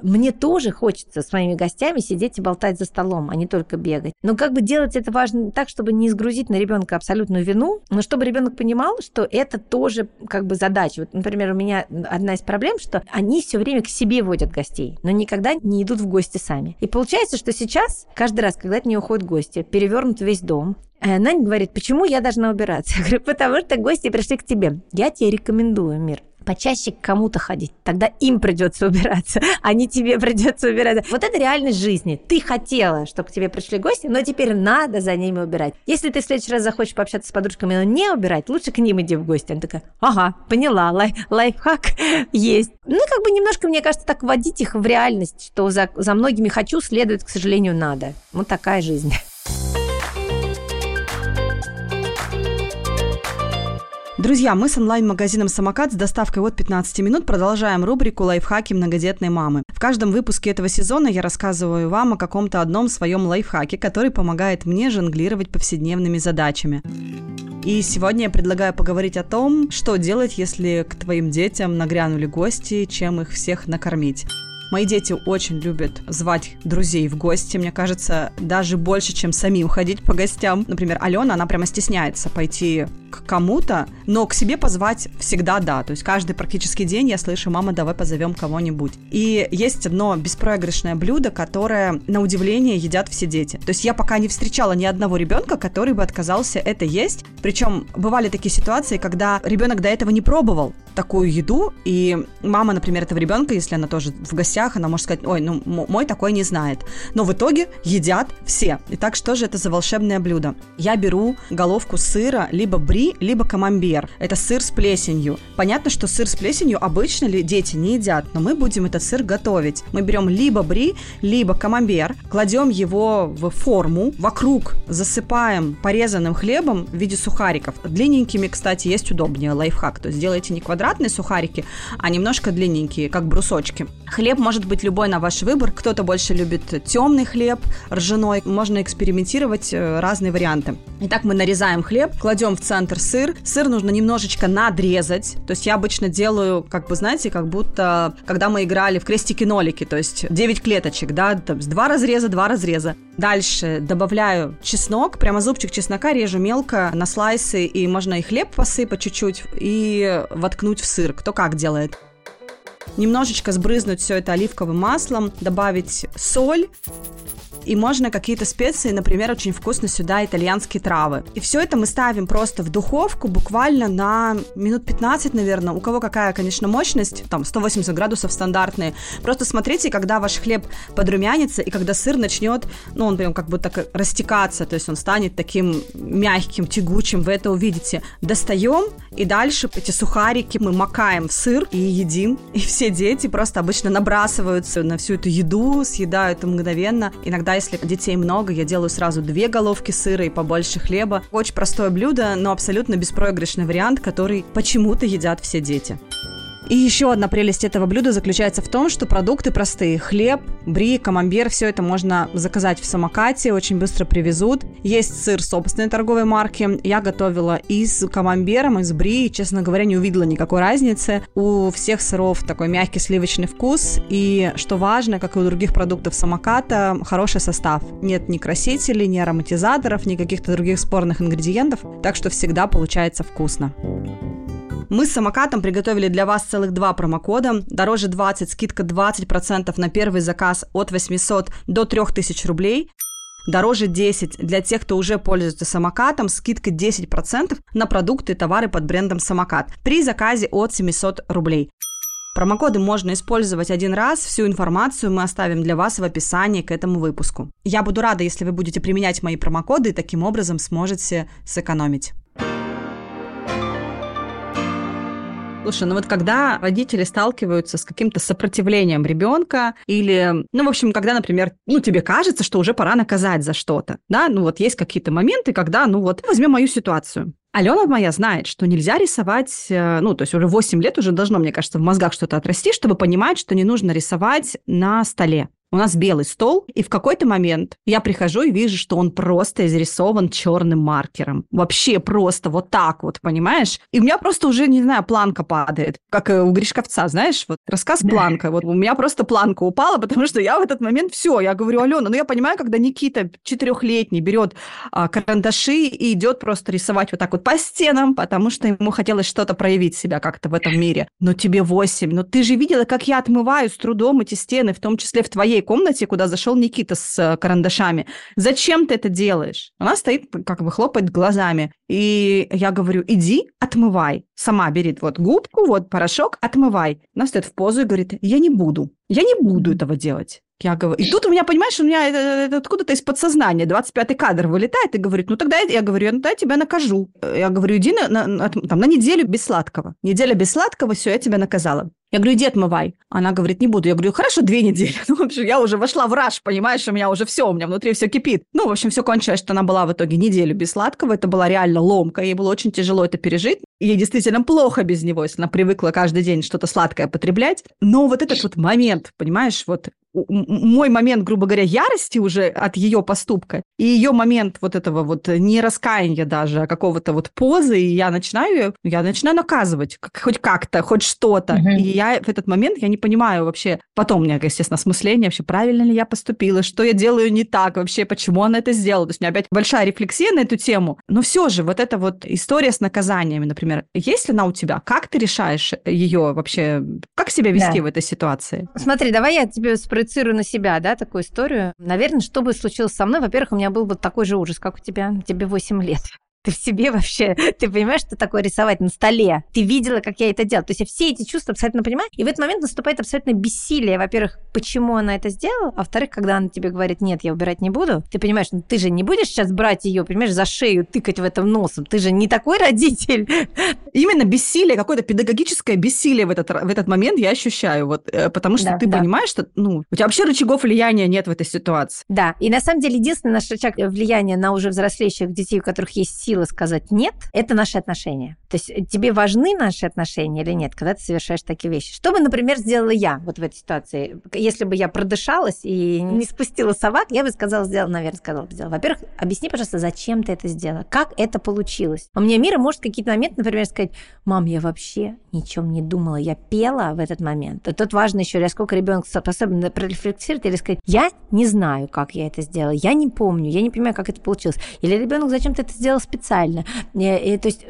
Мне тоже хочется с моими гостями сидеть и болтать за столом, а не только бегать. Но как бы делать это важно так, чтобы не сгрузить на ребенка абсолютную вину, но чтобы ребенок понимал, что это тоже как бы задача. Вот, например, у меня одна из проблем, что они все время к себе водят гостей, но никогда не идут в гости сами. И получается, что сейчас каждый раз, когда от нее уходят гости, перевернут весь дом. Нань говорит, почему я должна убираться? Я говорю, потому что гости пришли к тебе. Я тебе рекомендую, Мир, почаще к кому-то ходить. Тогда им придется убираться, а не тебе придется убираться. Вот это реальность жизни. Ты хотела, чтобы к тебе пришли гости, но теперь надо за ними убирать. Если ты в следующий раз захочешь пообщаться с подружками, но не убирать, лучше к ним иди в гости. Она такая, ага, поняла, лайфхак есть. Ну, как бы немножко, мне кажется, так вводить их в реальность, что за многими «хочу» следует, к сожалению, «надо». Вот такая жизнь. Друзья, мы с онлайн-магазином «Самокат» с доставкой от 15 минут продолжаем рубрику «Лайфхаки многодетной мамы». В каждом выпуске этого сезона я рассказываю вам о каком-то одном своем лайфхаке, который помогает мне жонглировать повседневными задачами. И сегодня я предлагаю поговорить о том, что делать, если к твоим детям нагрянули гости, чем их всех накормить. Мои дети очень любят звать друзей в гости, мне кажется, даже больше, чем самим ходить по гостям. Например, Алена, она прямо стесняется пойти к кому-то, но к себе позвать всегда да. То есть каждый практически день я слышу: мама, давай позовем кого-нибудь. И есть одно беспроигрышное блюдо, которое, на удивление, едят все дети. То есть я пока не встречала ни одного ребенка, который бы отказался это есть. Причем бывали такие ситуации, когда ребенок до этого не пробовал такую еду, и мама, например, этого ребенка, если она тоже в гостях, она может сказать: ой, ну мой такой не знает. Но в итоге едят все. Итак, что же это за волшебное блюдо? Я беру головку сыра, либо бри, либо камамбер. Это сыр с плесенью. Понятно, что сыр с плесенью обычно дети не едят, но мы будем этот сыр готовить. Мы берем либо бри, либо камамбер, кладем его в форму, вокруг засыпаем порезанным хлебом в виде сухариков. Длинненькими, кстати, есть удобнее, лайфхак. То есть делайте не квадратные сухарики, а немножко длинненькие, как брусочки. Хлеб может быть любой на ваш выбор. Кто-то больше любит темный хлеб, ржаной. Можно экспериментировать, разные варианты. Итак, мы нарезаем хлеб, кладем в центр сыр. Сыр нужно немножечко надрезать. То есть я обычно делаю, как бы, знаете, как будто, когда мы играли в крестики-нолики, то есть 9 клеточек, да, там 2 разреза. Дальше добавляю чеснок, прямо зубчик чеснока режу мелко на слайсы, и можно и хлеб посыпать чуть-чуть, и воткнуть в сыр, кто как делает. Немножечко сбрызнуть все это оливковым маслом, добавить соль, и можно какие-то специи, например, очень вкусно сюда итальянские травы. И все это мы ставим просто в духовку буквально на минут 15, наверное. У кого какая, конечно, мощность, там 180 градусов стандартные. Просто смотрите, когда ваш хлеб подрумянится и когда сыр начнет, ну, он прям как будто так растекаться, то есть он станет таким мягким, тягучим, вы это увидите. Достаем, и дальше эти сухарики мы макаем в сыр и едим. И все дети просто обычно набрасываются на всю эту еду, съедают мгновенно. Иногда, если детей много, я делаю сразу 2 головки сыра и побольше хлеба. Очень простое блюдо, но абсолютно беспроигрышный вариант, который почему-то едят все дети. И еще одна прелесть этого блюда заключается в том, что продукты простые. Хлеб, бри, камамбер, все это можно заказать в Самокате, очень быстро привезут. Есть сыр собственной торговой марки. Я готовила и с камамбером, и с бри, и, честно говоря, не увидела никакой разницы. У всех сыров такой мягкий сливочный вкус. И, что важно, как и у других продуктов Самоката, хороший состав. Нет ни красителей, ни ароматизаторов, ни каких-то других спорных ингредиентов. Так что всегда получается вкусно. Мы с Самокатом приготовили для вас целых 2 промокода. Дороже 20, скидка 20% на первый заказ от 800 до 3000 рублей. Дороже 10 для тех, кто уже пользуется Самокатом, скидка 10% на продукты и товары под брендом Самокат при заказе от 700 рублей. Промокоды можно использовать один раз, всю информацию мы оставим для вас в описании к этому выпуску. Я буду рада, если вы будете применять мои промокоды и таким образом сможете сэкономить. Слушай, ну вот когда родители сталкиваются с каким-то сопротивлением ребенка или, ну, в общем, когда, например, ну, тебе кажется, что уже пора наказать за что-то, да, ну, вот есть какие-то моменты, когда, ну, вот, возьмем мою ситуацию. Алена моя знает, что нельзя рисовать, ну, то есть уже 8 лет уже должно, мне кажется, в мозгах что-то отрасти, чтобы понимать, что не нужно рисовать на столе. У нас белый стол, и в какой-то момент я прихожу и вижу, что он просто изрисован черным маркером. Вообще просто вот так вот, понимаешь? И у меня просто уже, не знаю, планка падает. Как у Гришковца, знаешь, вот рассказ «Планка». Вот у меня просто планка упала, потому что я в этот момент все. Я говорю, Алена, ну я понимаю, когда Никита 4-летний берет карандаши и идет просто рисовать вот так вот по стенам, потому что ему хотелось что-то проявить себя как-то в этом мире. Но тебе 8. Но ты же видела, как я отмываю с трудом эти стены, в том числе в твоей комнате, куда зашел Никита с карандашами. Зачем ты это делаешь? Она стоит, как бы хлопает глазами. И я говорю, иди, отмывай. Сама берет вот губку, вот порошок, отмывай. Она стоит в позу и говорит, я не буду этого делать. Я говорю, и тут у меня, понимаешь, у меня это откуда-то из подсознания 25-й кадр вылетает и говорит, ну тогда я говорю, ну, я тебя накажу. Я говорю, иди на неделю без сладкого. Неделя без сладкого, все, я тебя наказала. Я говорю, иди отмывай. Она говорит, не буду. Я говорю, хорошо, 2 недели. Ну, в общем, я уже вошла в раж, понимаешь, у меня внутри все кипит. Ну, в общем, все кончилось, что она была в итоге неделю без сладкого. Это была реально ломка, ей было очень тяжело это пережить. Ей действительно плохо без него, если она привыкла каждый день что-то сладкое потреблять. Но вот этот вот момент, понимаешь, вот мой момент, грубо говоря, ярости уже от ее поступка и ее момент вот этого вот не раскаяния даже, а какого-то вот позы, и я начинаю наказывать хоть как-то, хоть что-то. Mm-hmm. И я в этот момент, я не понимаю вообще, потом у меня, естественно, осмысление вообще, правильно ли я поступила, что я делаю не так вообще, почему она это сделала. То есть у меня опять большая рефлексия на эту тему. Но все же вот эта вот история с наказаниями, например, есть ли она у тебя? Как ты решаешь ее вообще? Как себя вести в этой ситуации? Смотри, давай я тебе проецирую на себя, да, такую историю. Наверное, что бы случилось со мной, во-первых, у меня был бы такой же ужас, как у тебя. Тебе 8 лет. Ты в себе вообще, ты понимаешь, что такое рисовать на столе? Ты видела, как я это делала. То есть я все эти чувства абсолютно понимаю. И в этот момент наступает абсолютно бессилие. Во-первых, почему она это сделала? А во-вторых, когда она тебе говорит, нет, я убирать не буду, ты понимаешь, ну ты же не будешь сейчас брать ее, понимаешь, за шею, тыкать в этом носом. Ты же не такой родитель. Именно бессилие, какое-то педагогическое бессилие в этот момент я ощущаю. Вот, потому что ты понимаешь, что у тебя вообще рычагов влияния нет в этой ситуации. Да, и на самом деле единственный наш рычаг влияния на уже взрослеющих детей, у которых есть сила, сказать «нет», это наши отношения. То есть тебе важны наши отношения или нет, когда ты совершаешь такие вещи. Что бы, например, сделала я вот в этой ситуации? Если бы я продышалась и не спустила собак, я бы сказала бы, во-первых, объясни, пожалуйста, зачем ты это сделала? Как это получилось? У меня Мира может в какие-то моменты, например, сказать: «Мам, я вообще ни о чем не думала, я пела в этот момент». И тут важно еще, насколько ребенок способен прорефлексировать или сказать: «Я не знаю, как я это сделала, я не помню, я не понимаю, как это получилось». Или ребенок: «Зачем ты это сделал специально?» То есть,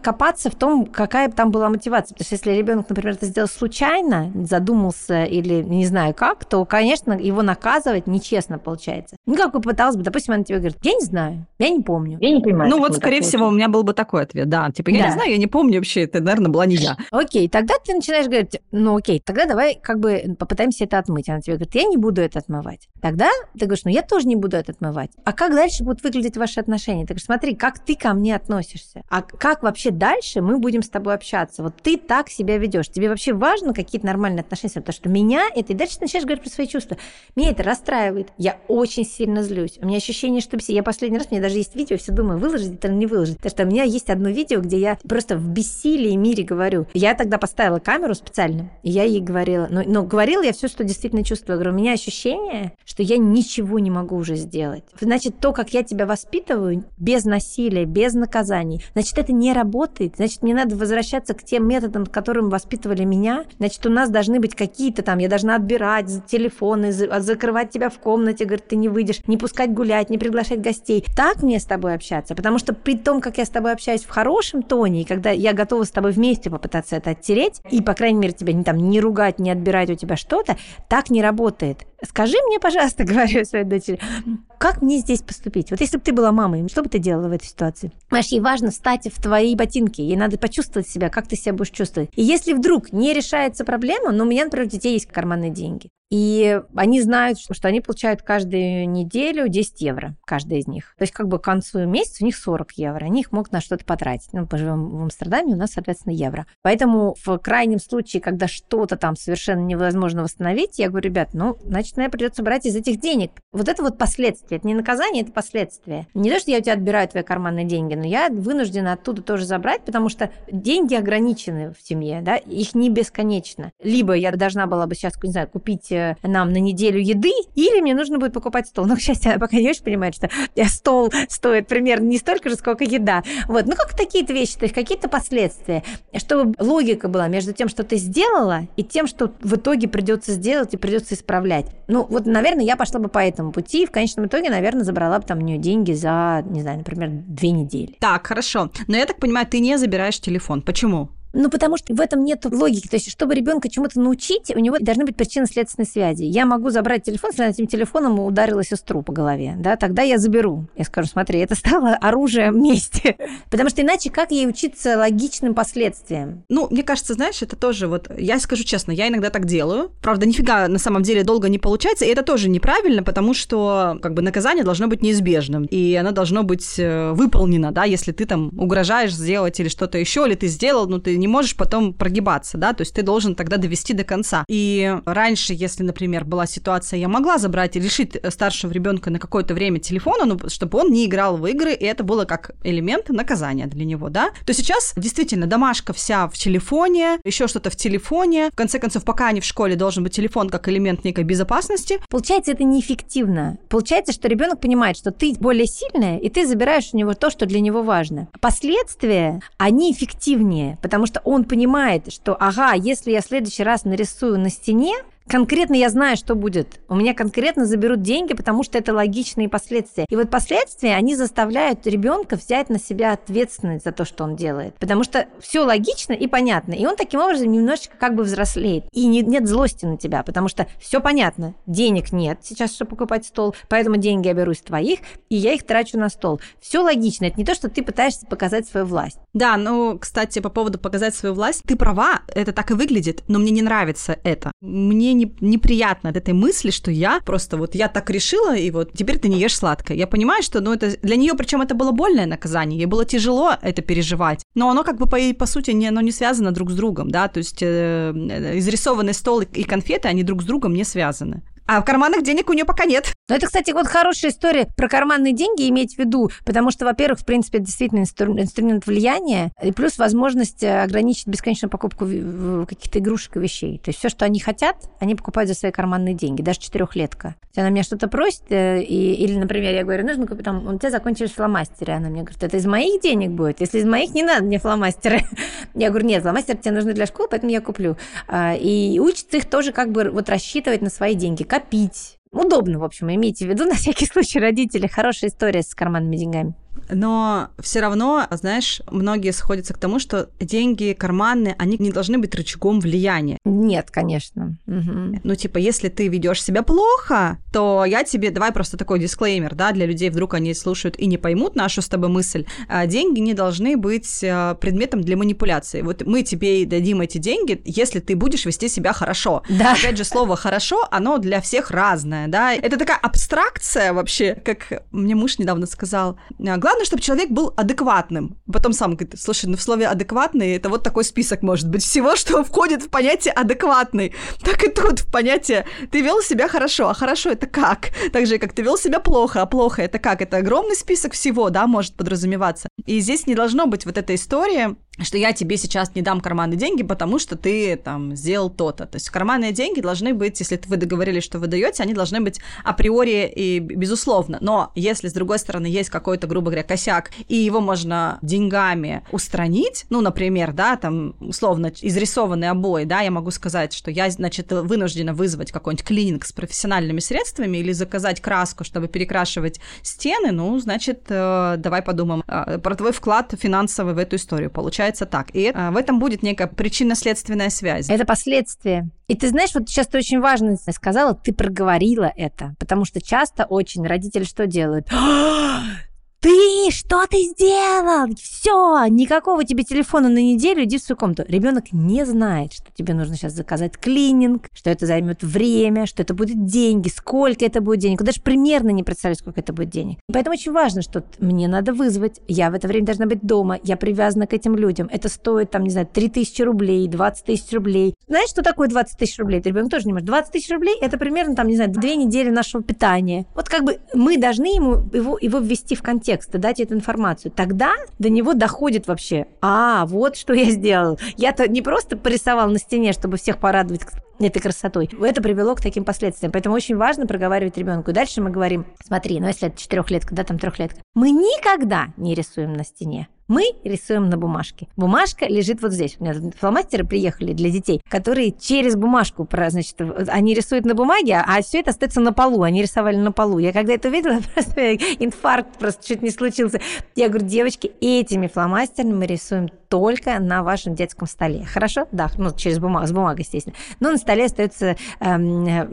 копаться в том, какая там была мотивация. Потому что если ребенок, например, это сделал случайно, задумался или не знаю как, то, конечно, его наказывать нечестно получается. Ну, как бы пыталась бы, допустим, она тебе говорит: «Я не знаю, я не помню». Я не понимаю. Ну, вот, скорее всего, у меня был бы такой ответ, да. Типа, я не знаю, я не помню вообще, это, наверное, была не я. Окей, тогда ты начинаешь говорить: ну, окей, тогда давай как бы попытаемся это отмыть. Она тебе говорит: я не буду это отмывать. Тогда ты говоришь: ну, я тоже не буду это отмывать. А как дальше будут выглядеть ваши отношения? Ты говоришь: смотри, как ты ко мне относишься, а как вообще дальше дальше мы будем с тобой общаться. Вот ты так себя ведешь. Тебе вообще важно какие-то нормальные отношения, потому что меня это... И дальше ты начинаешь говорить про свои чувства. Меня это расстраивает. Я очень сильно злюсь. У меня ощущение, что... Я последний раз, у меня даже есть видео, я все думаю, выложить это или не выложить. Потому что у меня есть одно видео, где я просто в бессилии Мире говорю. Я тогда поставила камеру специально, и я ей говорила. Но говорила я все, что действительно чувствую. Я говорю, у меня ощущение, что я ничего не могу уже сделать. Значит, то, как я тебя воспитываю, без насилия, без наказаний, значит, это не работает. Значит, мне надо возвращаться к тем методам, которым воспитывали меня. Значит, у нас должны быть какие-то там, я должна отбирать телефоны, закрывать тебя в комнате, говорит, ты не выйдешь, не пускать гулять, не приглашать гостей. Так мне с тобой общаться? Потому что при том, как я с тобой общаюсь в хорошем тоне, и когда я готова с тобой вместе попытаться это оттереть, и, по крайней мере, тебя не ругать, не отбирать у тебя что-то, так не работает. Скажи мне, пожалуйста, говорю своей дочери, как мне здесь поступить? Вот если бы ты была мамой, что бы ты делала в этой ситуации? Маш, ей важно встать в твои ботинки, ей надо почувствовать себя, как ты себя будешь чувствовать. И если вдруг не решается проблема, но у меня, например, у детей есть карманные деньги, и они знают, что они получают каждую неделю 10 евро, каждая из них. То есть как бы к концу месяца у них 40 евро, они их могут на что-то потратить. Ну, поживем в Амстердаме, у нас, соответственно, евро. Поэтому в крайнем случае, когда что-то там совершенно невозможно восстановить, я говорю, ребят, ну, значит, мне придется брать из этих денег. Вот это вот последствия, это не наказание, это последствия. Не то, что я у тебя отбираю твои карманные деньги, но я вынуждена оттуда тоже забрать, потому что деньги ограничены в семье, да, их не бесконечно. Либо я должна была бы сейчас, не знаю, купить нам на неделю еды, или мне нужно будет покупать стол. Но, к счастью, она пока не очень понимает, что стол стоит примерно не столько же, сколько еда. Вот, ну как такие-то вещи, то есть какие-то последствия, чтобы логика была между тем, что ты сделала, и тем, что в итоге придется сделать и придется исправлять. Ну, вот, наверное, я пошла бы по этому пути, и в конечном итоге, наверное, забрала бы там у нее деньги за, не знаю, например, 2 недели. Так, хорошо. Но я так понимаю, ты не забираешь телефон. Почему? Ну, потому что в этом нет логики. То есть, чтобы ребенка чему-то научить, у него должны быть причинно-следственные связи. Я могу забрать телефон, если она этим телефоном ударила сестру по голове, да, тогда я заберу. Я скажу, смотри, это стало оружием мести. Потому что иначе как ей учиться логичным последствиям? Ну, мне кажется, знаешь, это тоже вот... Я скажу честно, я иногда так делаю. Правда, нифига на самом деле долго не получается, и это тоже неправильно, потому что как бы наказание должно быть неизбежным, и оно должно быть выполнено, да, если ты там угрожаешь сделать или что-то еще, или ты сделал, но ты не можешь потом прогибаться, да, то есть ты должен тогда довести до конца. И раньше, если, например, была ситуация, я могла забрать и лишить старшего ребенка на какое-то время телефона, ну, чтобы он не играл в игры, и это было как элемент наказания для него, да, то сейчас действительно домашка вся в телефоне, еще что-то в телефоне, в конце концов, пока они в школе, должен быть телефон как элемент некой безопасности. Получается, это неэффективно. Получается, что ребенок понимает, что ты более сильная, и ты забираешь у него то, что для него важно. Последствия, они эффективнее, потому что он понимает, что, ага, если я в следующий раз нарисую на стене, конкретно я знаю, что будет. У меня конкретно заберут деньги, потому что это логичные последствия. И вот последствия, они заставляют ребенка взять на себя ответственность за то, что он делает. Потому что все логично и понятно. И он таким образом немножечко как бы взрослеет. И нет злости на тебя, потому что все понятно. Денег нет сейчас, чтобы покупать стол, поэтому деньги я беру из твоих, и я их трачу на стол. Все логично. Это не то, что ты пытаешься показать свою власть. Да, ну, кстати, по поводу показать свою власть, ты права, это так и выглядит, но мне не нравится это. Мне неприятно от этой мысли, что я просто вот я так решила, и вот теперь ты не ешь сладкое. Я понимаю, что ну, это для нее, причем это было больное наказание, ей было тяжело это переживать, но оно как бы по сути оно не связано друг с другом, да, то есть изрисованный стол и конфеты, они друг с другом не связаны. А в карманных денег у нее пока нет. Но это, кстати, вот хорошая история про карманные деньги иметь в виду, потому что, во-первых, в принципе, это действительно инструмент влияния, и плюс возможность ограничить бесконечную покупку каких-то игрушек и вещей. То есть все, что они хотят, они покупают за свои карманные деньги, даже 4-летка. Она меня что-то просит, или, например, я говорю, нужно купить, там, у тебя закончились фломастеры. Она мне говорит, это из моих денег будет? Если из моих, не надо мне фломастеры. Я говорю, нет, фломастеры тебе нужны для школы, поэтому я куплю. И учится их тоже как бы вот рассчитывать на свои деньги, копить. Удобно, в общем, имейте в виду, на всякий случай, родители. Хорошая история с карманными деньгами. Но все равно, знаешь, многие сходятся к тому, что деньги карманные, они не должны быть рычагом влияния. Нет, конечно. Угу. Ну, типа, если ты ведешь себя плохо, то я тебе... Давай просто такой дисклеймер, да, для людей, вдруг они слушают и не поймут нашу с тобой мысль. Деньги не должны быть предметом для манипуляции. Вот мы тебе дадим эти деньги, если ты будешь вести себя хорошо. Да. Опять же, слово «хорошо», оно для всех разное, да. Это такая абстракция вообще, как мне муж недавно сказал. главное, чтобы человек был адекватным. Потом сам говорит, слушай, ну в слове адекватный это вот такой список может быть всего, что входит в понятие адекватный. Так и тут в понятие ты вел себя хорошо, а хорошо это как? Так же, как ты вел себя плохо, а плохо это как? Это огромный список всего, да, может подразумеваться. И здесь не должно быть вот этой истории, что я тебе сейчас не дам карманные деньги, потому что ты там сделал то-то. То есть карманные деньги должны быть, если вы договорились, что вы даете, они должны быть априори и безусловно. Но если, с другой стороны, есть какой-то, грубо говоря, косяк, и его можно деньгами устранить, ну, например, да, там, условно, изрисованные обои, да, я могу сказать, что я, значит, вынуждена вызвать какой-нибудь клининг с профессиональными средствами или заказать краску, чтобы перекрашивать стены, ну, значит, давай подумаем про твой вклад финансовый в эту историю. Получается так. И в этом будет некая причинно-следственная связь. Это последствия. И ты знаешь, вот сейчас ты очень важно сказала, ты проговорила это, потому что часто очень родители что делают? Что ты сделал? Все, никакого тебе телефона на неделю, иди в свою комнату. Ребенок не знает, что тебе нужно сейчас заказать клининг, что это займет время, что это будут деньги, сколько это будет денег. Даже примерно не представляю, сколько это будет денег. Поэтому очень важно, что мне надо вызвать, я в это время должна быть дома, я привязана к этим людям. Это стоит, там, не знаю, 3000 рублей, 20 тысяч рублей. Знаешь, что такое 20 тысяч рублей? Это ребенок тоже не может. 20 тысяч рублей – это примерно, там, не знаю, 2 недели нашего питания. Вот как бы мы должны его ввести в контекст, дать эту информацию. Тогда до него доходит вообще, вот что я сделал. Я-то не просто порисовал на стене, чтобы всех порадовать этой красотой. Это привело к таким последствиям. Поэтому очень важно проговаривать ребенку. И дальше мы говорим, смотри, если это 4-летка, да, там 3-летка, мы никогда не рисуем на стене. Мы рисуем на бумажке. Бумажка лежит вот здесь. У меня тут фломастеры приехали для детей, которые через бумажку, значит, они рисуют на бумаге, а все это остается на полу. Они рисовали на полу. Я когда это увидела, просто инфаркт просто чуть не случился. Я говорю, девочки, этими фломастерами мы рисуем только на вашем детском столе. Хорошо? Да, через бумагу, с бумагой, естественно. Но на столе остаются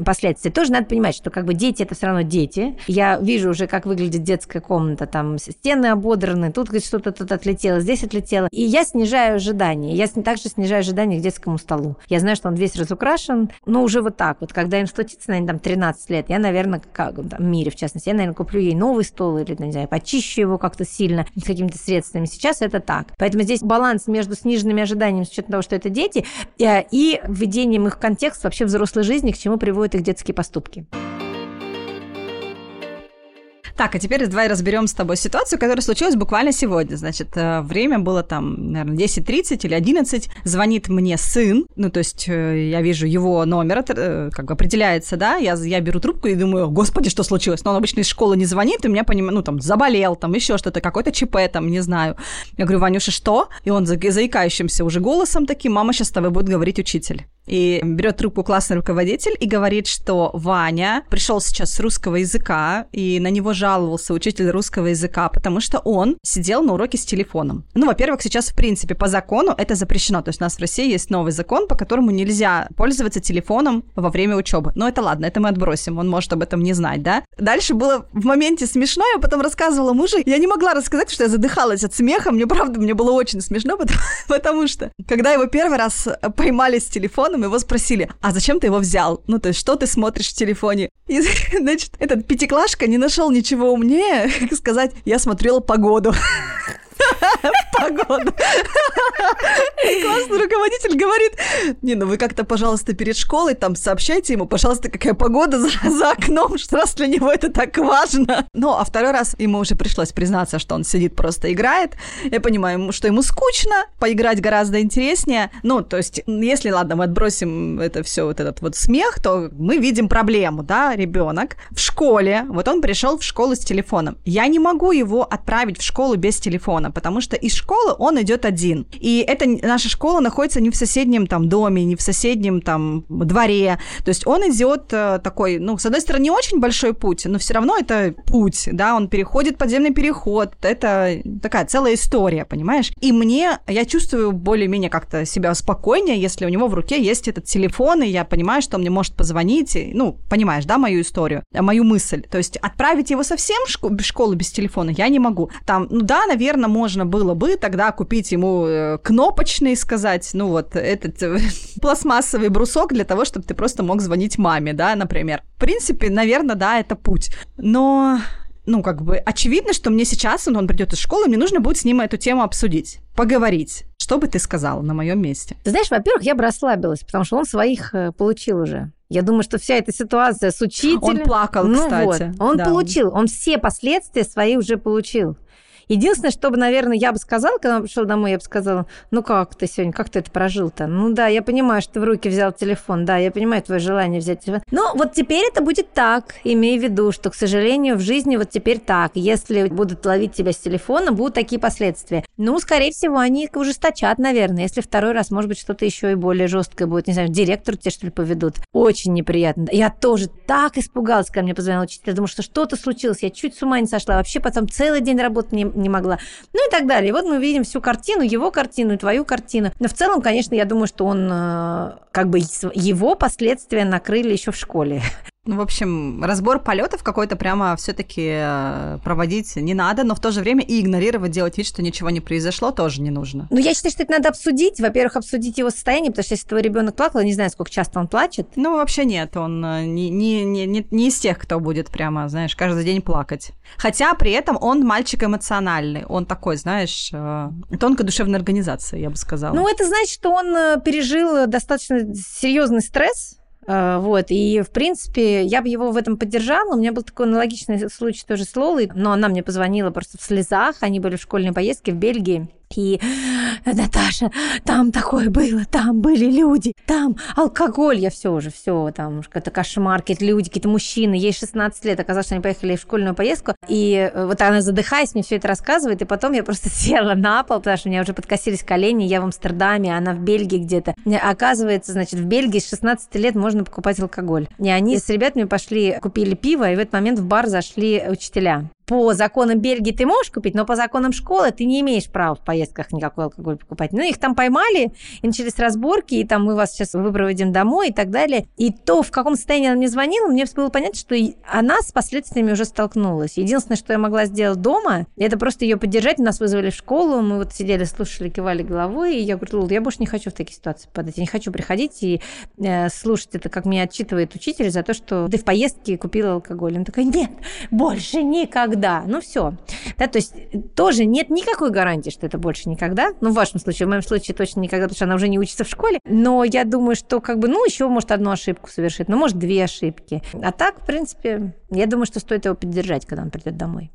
последствия. Тоже надо понимать, что как бы дети, это все равно дети. Я вижу уже, как выглядит детская комната. Там стены ободраны, тут что-то тут отлетело, здесь отлетело. И я снижаю ожидания. Я также снижаю ожидания к детскому столу. Я знаю, что он весь разукрашен, но уже вот так вот. Когда им случится, наверное, там 13 лет, я, наверное, как там, Мире, в частности, я, наверное, куплю ей новый стол или, не знаю, почищу его как-то сильно, с какими-то средствами. Сейчас это так. Поэтому здесь баланс между сниженными ожиданиями с учетом того, что это дети, и введением их в контекст вообще взрослой жизни, к чему приводят их детские поступки. Так, а теперь давай разберем с тобой ситуацию, которая случилась буквально сегодня. Значит, время было там, наверное, 10:30 или 11. Звонит мне сын, ну, то есть я вижу его номер, как бы определяется, да, я беру трубку и думаю, господи, что случилось? Но он обычно из школы не звонит, и меня, ну, там, заболел, там, еще что-то, какое-то ЧП, там, не знаю. Я говорю, Ванюша, что? И он заикающимся уже голосом таким, мама, сейчас с тобой будет говорить учитель. И берет трубку классный руководитель и говорит, что Ваня пришел сейчас с русского языка, и на него жаловался учитель русского языка, потому что он сидел на уроке с телефоном. Ну, во-первых, сейчас, в принципе, по закону это запрещено. То есть у нас в России есть новый закон, по которому нельзя пользоваться телефоном во время учебы. Но это ладно, это мы отбросим, он может об этом не знать, да? Дальше было в моменте смешно, я потом рассказывала мужу, я не могла рассказать, что я задыхалась от смеха, мне было очень смешно, потому что, когда его первый раз поймали с телефона, его спросили, а зачем ты его взял? Ну, то есть, что ты смотришь в телефоне? И, значит, этот пятиклашка не нашел ничего умнее, как сказать, я смотрела погоду. Погоду. Классный руководитель говорит, вы как-то, пожалуйста, перед школой там сообщайте ему, пожалуйста, какая погода за окном, что раз для него это так важно. Ну, а второй раз ему уже пришлось признаться, что он сидит просто играет. Я понимаю, что ему скучно, поиграть гораздо интереснее. Ну, то есть, если, ладно, мы отбросим это все, вот этот вот смех, то мы видим проблему, да, ребенок в школе, вот он пришел в школу с телефоном. Я не могу его отправить в школу без телефона, потому что из школы он идет один. И это наша школа находится не в соседнем там доме, не в соседнем там дворе. То есть он идет такой, ну, с одной стороны, не очень большой путь, но все равно это путь, да, он переходит подземный переход. Это такая целая история, понимаешь? И я чувствую более-менее как-то себя спокойнее, если у него в руке есть этот телефон, и я понимаю, что он мне может позвонить, и, ну, понимаешь, да, мою историю, мою мысль. То есть отправить его совсем в школу без телефона я не могу. Там, ну да, наверное, можно было бы тогда купить ему кнопочный, сказать, ну вот этот пластмассовый брусок для того, чтобы ты просто мог звонить маме, да, например. В принципе, наверное, да, это путь. Но ну, как бы, очевидно, что мне сейчас, он придет из школы, мне нужно будет с ним эту тему обсудить, поговорить. Что бы ты сказала на моем месте? Ты знаешь, во-первых, я бы расслабилась, потому что он своих получил уже. Я думаю, что вся эта ситуация с учителем... Он плакал, кстати. Вот, он получил, он все последствия свои уже получил. Единственное, что бы, наверное, я бы сказала, когда он пришел домой, я бы сказала, ну как ты сегодня, как ты это прожил-то? Ну да, я понимаю, что ты в руки взял телефон, да, я понимаю твое желание взять телефон. Но вот теперь это будет так, имея в виду, что, к сожалению, в жизни вот теперь так. Если будут ловить тебя с телефона, будут такие последствия. Ну, скорее всего, они ужесточат, наверное. Если второй раз, может быть, что-то еще и более жесткое будет. Не знаю, директору тебя, что ли, поведут. Очень неприятно. Я тоже так испугалась, когда мне позвонил учитель. Я думала, что что-то случилось, я чуть с ума не сошла. Вообще потом целый день работать не могла. Ну и так далее. И вот мы видим всю картину, его картину, твою картину. Но в целом, конечно, я думаю, что он, как бы, его последствия накрыли еще в школе. Ну, в общем, разбор полетов какой-то прямо все-таки проводить не надо, но в то же время и игнорировать, делать вид, что ничего не произошло, тоже не нужно. Ну, я считаю, что это надо обсудить. Во-первых, обсудить его состояние, потому что если твой ребенок плакал, я не знаю, сколько часто он плачет. Ну, вообще нет, он не из тех, кто будет прямо, знаешь, каждый день плакать. Хотя при этом он мальчик эмоциональный, он такой, знаешь, тонкой душевной организации, я бы сказала. Ну, это значит, что он пережил достаточно серьезный стресс. Вот, и, в принципе, я бы его в этом поддержала. У меня был такой аналогичный случай тоже с Лолой, но она мне позвонила просто в слезах. Они были в школьной поездке в Бельгии. И, Наташа, там такое было, там были люди, там алкоголь, я все, там какой-то кошмар, какие-то люди, какие-то мужчины, ей 16 лет, оказалось, что они поехали в школьную поездку, и вот она, задыхаясь, мне все это рассказывает, и потом я просто села на пол, потому что у меня уже подкосились колени, я в Амстердаме, она в Бельгии где-то. Оказывается, значит, в Бельгии с 16 лет можно покупать алкоголь. И они с ребятами пошли, купили пиво, и в этот момент в бар зашли учителя. По законам Бельгии ты можешь купить, но по законам школы ты не имеешь права в поездках никакой алкоголь покупать. Ну, их там поймали, и начались разборки, и там мы вас сейчас выпроводим домой и так далее. И то, в каком состоянии она мне звонила, мне было понятно, что она с последствиями уже столкнулась. Единственное, что я могла сделать дома, это просто ее поддержать. Нас вызвали в школу, мы вот сидели, слушали, кивали головой, и я говорю, Лол, я больше не хочу в такие ситуации попадать, я не хочу приходить и слушать это, как меня отчитывает учитель за то, что ты в поездке купила алкоголь. Она такая, нет, больше никак. Да, ну все. Да, то есть тоже нет никакой гарантии, что это больше никогда. Ну, в вашем случае, в моем случае точно никогда, потому что она уже не учится в школе. Но я думаю, что как бы, ну, еще может одну ошибку совершить, ну, может, две ошибки. А так, в принципе, я думаю, что стоит его поддержать, когда он придет домой.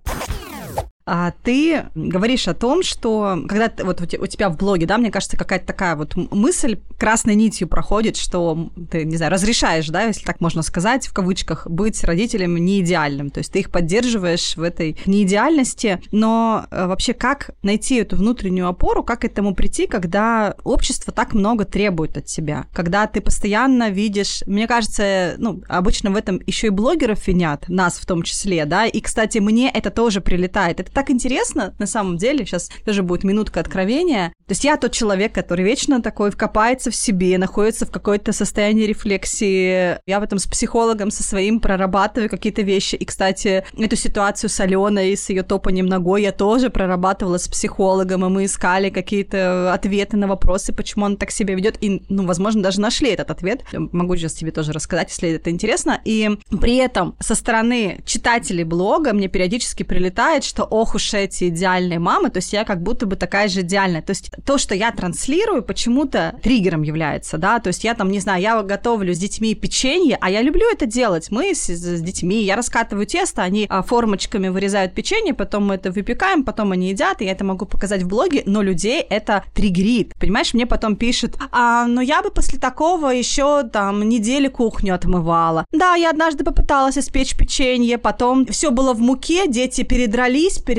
А ты говоришь о том, что когда вот у тебя в блоге, да, мне кажется, какая-то такая вот мысль красной нитью проходит, что ты, не знаю, разрешаешь, да, если так можно сказать, в кавычках, быть родителям неидеальным. То есть ты их поддерживаешь в этой неидеальности. Но вообще как найти эту внутреннюю опору, как к этому прийти, когда общество так много требует от тебя? Когда ты постоянно видишь... Мне кажется, ну, обычно в этом еще и блогеров винят, нас в том числе, да. И, кстати, мне это тоже прилетает. Это так интересно, на самом деле, сейчас тоже будет минутка откровения. То есть я тот человек, который вечно такой вкопается в себе, находится в какой-то состоянии рефлексии. Я в этом с психологом, со своим прорабатываю какие-то вещи. И, кстати, эту ситуацию с Аленой, с ее топанием ногой я тоже прорабатывала с психологом, и мы искали какие-то ответы на вопросы, почему она так себя ведет. И, ну, возможно, даже нашли этот ответ. Я могу сейчас тебе тоже рассказать, если это интересно. И при этом со стороны читателей блога мне периодически прилетает, что ох уж эти идеальные мамы, то есть я как будто бы такая же идеальная. То есть то, что я транслирую, почему-то триггером является, да, то есть я там, не знаю, я готовлю с детьми печенье, а я люблю это делать, мы с детьми, я раскатываю тесто, они формочками вырезают печенье, потом мы это выпекаем, потом они едят, и я это могу показать в блоге, но людей это триггерит, понимаешь, мне потом пишут, но я бы после такого еще там неделю кухню отмывала. Да, я однажды попыталась испечь печенье, потом все было в муке, дети передрались, переругались,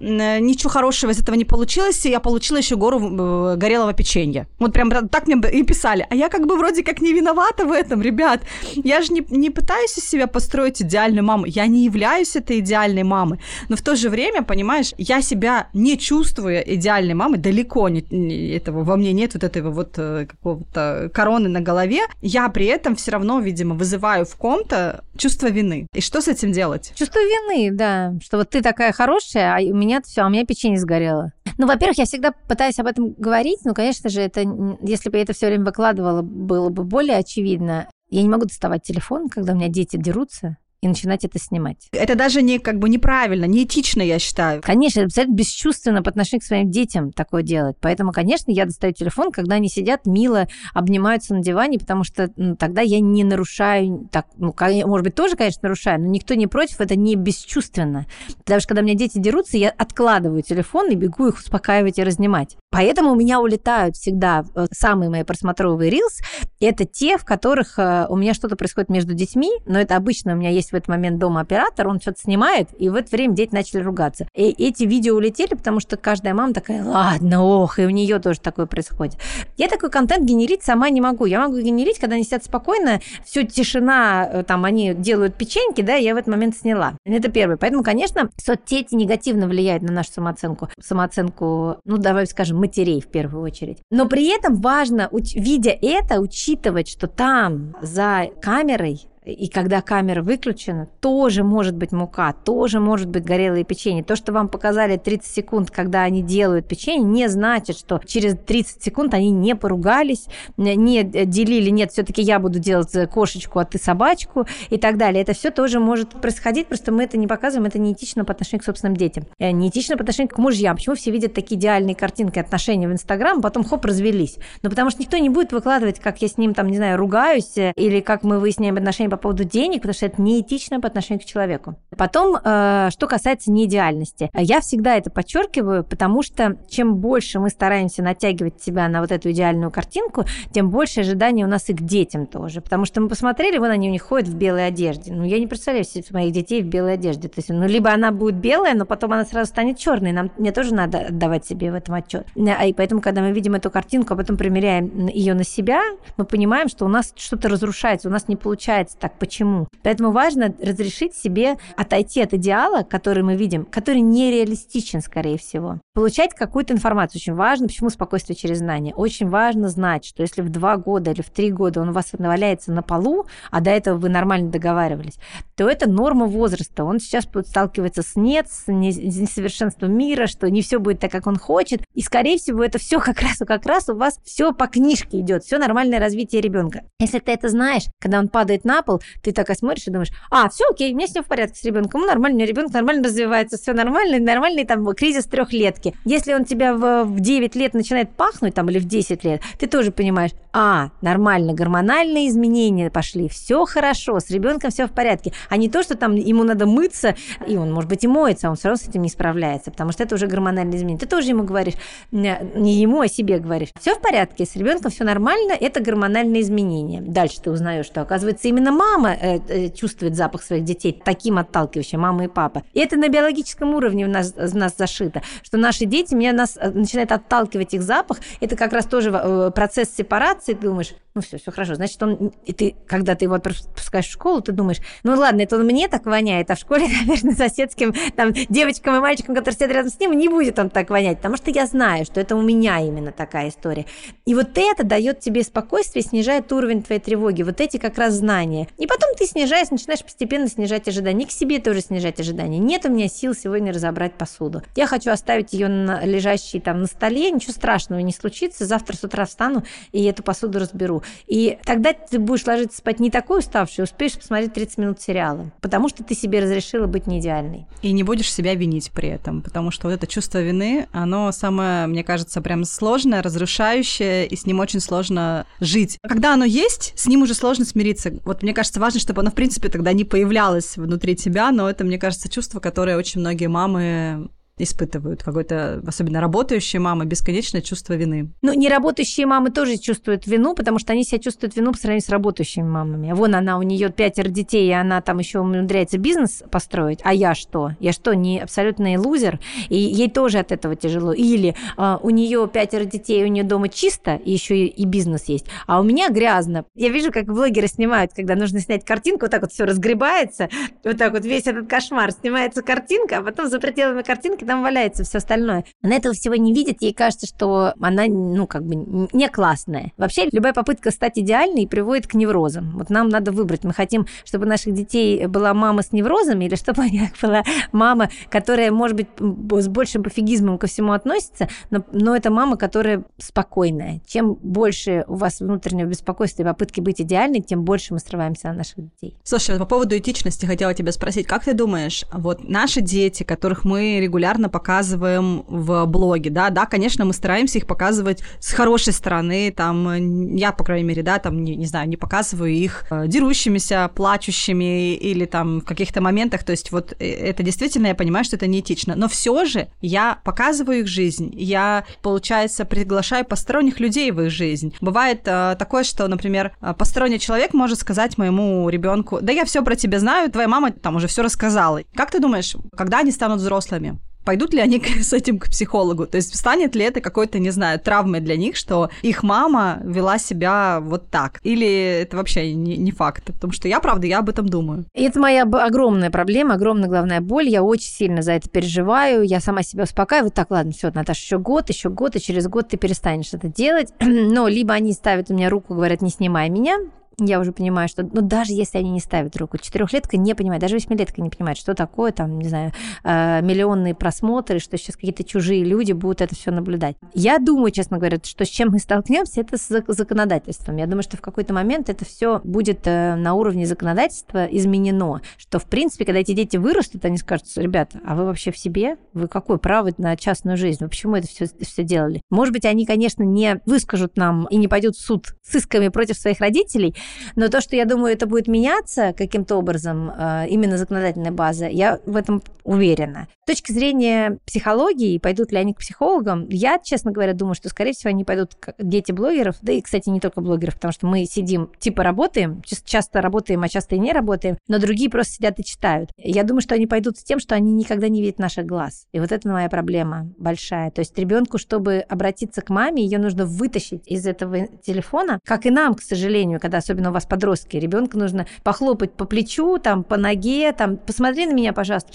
ничего хорошего из этого не получилось, и я получила еще гору горелого печенья. Вот прям так мне и писали. А я как бы вроде как не виновата в этом, ребят. Я же не пытаюсь из себя построить идеальную маму. Я не являюсь этой идеальной мамой. Но в то же время, понимаешь, я себя не чувствую идеальной мамой. Далеко этого во мне нет, вот этого вот какого-то короны на голове. Я при этом все равно, видимо, вызываю в ком-то чувство вины. И что с этим делать? Чувство вины, да. Что вот ты такая хорошая, а у меня все, а у меня печенье сгорело. Ну, во-первых, я всегда пытаюсь об этом говорить, но, конечно же, это, если бы я это все время выкладывала, было бы более очевидно. Я не могу доставать телефон, когда у меня дети дерутся. и начинать это снимать. Это даже не, как бы, неправильно, неэтично, я считаю. Конечно, это абсолютно бесчувственно по отношению к своим детям такое делать. Поэтому, конечно, я достаю телефон, когда они сидят, мило обнимаются на диване, потому что тогда я не нарушаю, так, ну, может быть, тоже, конечно, нарушаю, но никто не против, это не бесчувственно. Потому что, когда у меня дети дерутся, я откладываю телефон и бегу их успокаивать и разнимать. Поэтому у меня улетают всегда самые мои просмотровые рилс. Это те, в которых у меня что-то происходит между детьми, но это обычно у меня есть в этот момент дома оператор, он что-то снимает, и в это время дети начали ругаться. И эти видео улетели, потому что каждая мама такая, ладно, ох, и у нее тоже такое происходит. Я такой контент генерить сама не могу. Я могу генерить, когда они сидят спокойно, все тишина, там они делают печеньки, да, я в этот момент сняла. Это первое. Поэтому, конечно, соцсети негативно влияют на нашу самооценку. Самооценку, ну, давай скажем, матерей в первую очередь. Но при этом важно, видя это, учитывать, что там за камерой, и когда камера выключена, тоже может быть мука, тоже может быть горелое печенье. То, что вам показали 30 секунд, когда они делают печенье, не значит, что через 30 секунд они не поругались, не делили, нет, все-таки я буду делать кошечку, а ты собачку и так далее. Это все тоже может происходить, просто мы это не показываем, это неэтично по отношению к собственным детям. Неэтично по отношению к мужьям. Почему все видят такие идеальные картинки отношений в Инстаграм, потом хоп, развелись? Ну, потому что никто не будет выкладывать, как я с ним, там, не знаю, ругаюсь, или как мы выясняем отношения по поводу денег, потому что это неэтично по отношению к человеку. Потом, что касается неидеальности. Я всегда это подчеркиваю, потому что чем больше мы стараемся натягивать себя на вот эту идеальную картинку, тем больше ожиданий у нас и к детям тоже. Потому что мы посмотрели, вон они у них ходят в белой одежде. Ну, я не представляю себе моих детей в белой одежде. То есть, ну, либо она будет белая, но потом она сразу станет черной. Мне тоже надо отдавать себе в этом отчет. И поэтому, когда мы видим эту картинку, а потом примеряем ее на себя, мы понимаем, что у нас что-то разрушается, у нас не получается. Так почему? Поэтому важно разрешить себе отойти от идеала, который мы видим, который нереалистичен, скорее всего. Получать какую-то информацию. Очень важно, почему спокойствие через знания. Очень важно знать, что если в 2 года или в 3 года он у вас валяется на полу, а до этого вы нормально договаривались, то это норма возраста. Он сейчас сталкивается с нет, с несовершенством мира, что не все будет так, как он хочет. И, скорее всего, это все как раз у вас все по книжке идет, все нормальное развитие ребенка. Если ты это знаешь, когда он падает на пол, ты такая смотришь и думаешь, все окей, у меня с ним в порядке с ребенком, нормально, у меня ребенок нормально развивается, все нормально, нормальный там кризис 3-летки. Если он тебя в 9 лет начинает пахнуть там или в 10 лет, ты тоже понимаешь, нормально, гормональные изменения пошли, все хорошо, с ребенком все в порядке, а не то, что там ему надо мыться, и он, может быть, и моется, а он все равно с этим не справляется, потому что это уже гормональные изменения. Ты тоже ему говоришь, не ему, а себе говоришь, все в порядке, с ребенком все нормально, это гормональные изменения. Дальше ты узнаешь, что, оказывается, именно мама чувствует запах своих детей таким отталкивающим, мама и папа. И это на биологическом уровне в нас зашито, что наши дети, нас начинает отталкивать их запах. Это как раз тоже процесс сепарации. Ты думаешь, все хорошо. Значит, когда ты его отпускаешь в школу, ты думаешь, ладно, это он мне так воняет, а в школе, наверное, соседским там, девочкам и мальчикам, которые сидят рядом с ним, не будет он так вонять, потому что я знаю, что это у меня именно такая история. И вот это дает тебе спокойствие, снижает уровень твоей тревоги. Вот эти как раз знания. И потом ты начинаешь постепенно снижать ожидания. И к себе тоже снижать ожидания. Нет у меня сил сегодня разобрать посуду. Я хочу оставить ее лежащей там на столе, ничего страшного не случится. Завтра с утра встану и эту посуду разберу. И тогда ты будешь ложиться спать не такой уставший, успеешь посмотреть 30 минут сериала, потому что ты себе разрешила быть не идеальной. И не будешь себя винить при этом, потому что вот это чувство вины, оно самое, мне кажется, прям сложное, разрушающее, и с ним очень сложно жить. Когда оно есть, с ним уже сложно смириться. Вот мне кажется, важно, чтобы оно, в принципе, тогда не появлялось внутри тебя, но это, мне кажется, чувство, которое очень многие мамы испытывают, какой-то, особенно работающие мамы, бесконечное чувство вины. Неработающие мамы тоже чувствуют вину, потому что они себя чувствуют вину по сравнению с работающими мамами. Вон она, у нее 5 детей, и она там еще умудряется бизнес построить, а я что? Я что, не абсолютный лузер? И ей тоже от этого тяжело. Или у нее 5 детей, у нее дома чисто, и еще и бизнес есть, а у меня грязно. Я вижу, как блогеры снимают, когда нужно снять картинку, вот так вот все разгребается, вот так вот весь этот кошмар, снимается картинка, а потом за пределами картинки тарелке там валяется все остальное. Она этого всего не видит, ей кажется, что она, ну, как бы не классная. Вообще, любая попытка стать идеальной приводит к неврозам. Вот нам надо выбрать, мы хотим, чтобы у наших детей была мама с неврозами, или чтобы у них была мама, которая, может быть, с большим пофигизмом ко всему относится, но это мама, которая спокойная. Чем больше у вас внутреннего беспокойства и попытки быть идеальной, тем больше мы срываемся на наших детей. Слушай, по поводу этичности хотела тебя спросить, как ты думаешь, вот наши дети, которых мы регулярно показываем в блоге, да, конечно, мы стараемся их показывать с хорошей стороны, там, я, по крайней мере, да, там, не знаю, не показываю их дерущимися, плачущими или там в каких-то моментах, то есть вот это действительно, я понимаю, что это неэтично, но все же я показываю их жизнь, я, получается, приглашаю посторонних людей в их жизнь. Бывает такое, что, например, посторонний человек может сказать моему ребенку: да я все про тебя знаю, твоя мама там уже все рассказала. Как ты думаешь, когда они станут взрослыми? Пойдут ли они с этим к психологу? То есть станет ли это какой-то, не знаю, травмой для них, что их мама вела себя вот так? Или это вообще не факт? Потому что я, правда, я об этом думаю. Это моя огромная проблема, огромная головная боль. Я очень сильно за это переживаю. Я сама себя успокаиваю. Так, ладно, все, Наташа, еще год, и через год ты перестанешь это делать. Но либо они ставят у меня руку, говорят: не снимай меня. Я уже понимаю, что... Ну, даже если они не ставят руку, 4-летка не понимает, даже 8-летка не понимает, что такое, там, не знаю, миллионные просмотры, что сейчас какие-то чужие люди будут это все наблюдать. Я думаю, честно говоря, что с чем мы столкнемся, это с законодательством. Я думаю, что в какой-то момент это все будет на уровне законодательства изменено, что, в принципе, когда эти дети вырастут, они скажут: ребята, а вы вообще в себе? Вы какое право на частную жизнь? Вы почему это все делали? Может быть, они, конечно, не выскажут нам и не пойдут в суд с исками против своих родителей, но то, что я думаю, это будет меняться каким-то образом, именно законодательная база, я в этом уверена. С точки зрения психологии, пойдут ли они к психологам, я, честно говоря, думаю, что, скорее всего, они пойдут к дети блогеров, да и, кстати, не только блогеров, потому что мы сидим, типа работаем, часто работаем, а часто и не работаем, но другие просто сидят и читают. Я думаю, что они пойдут с тем, что они никогда не видят наших глаз. И вот это моя проблема большая. То есть ребенку, чтобы обратиться к маме, ее нужно вытащить из этого телефона, как и нам, к сожалению, когда особенно у вас подростки, ребенка нужно похлопать по плечу, там, по ноге, там, посмотри на меня, пожалуйста.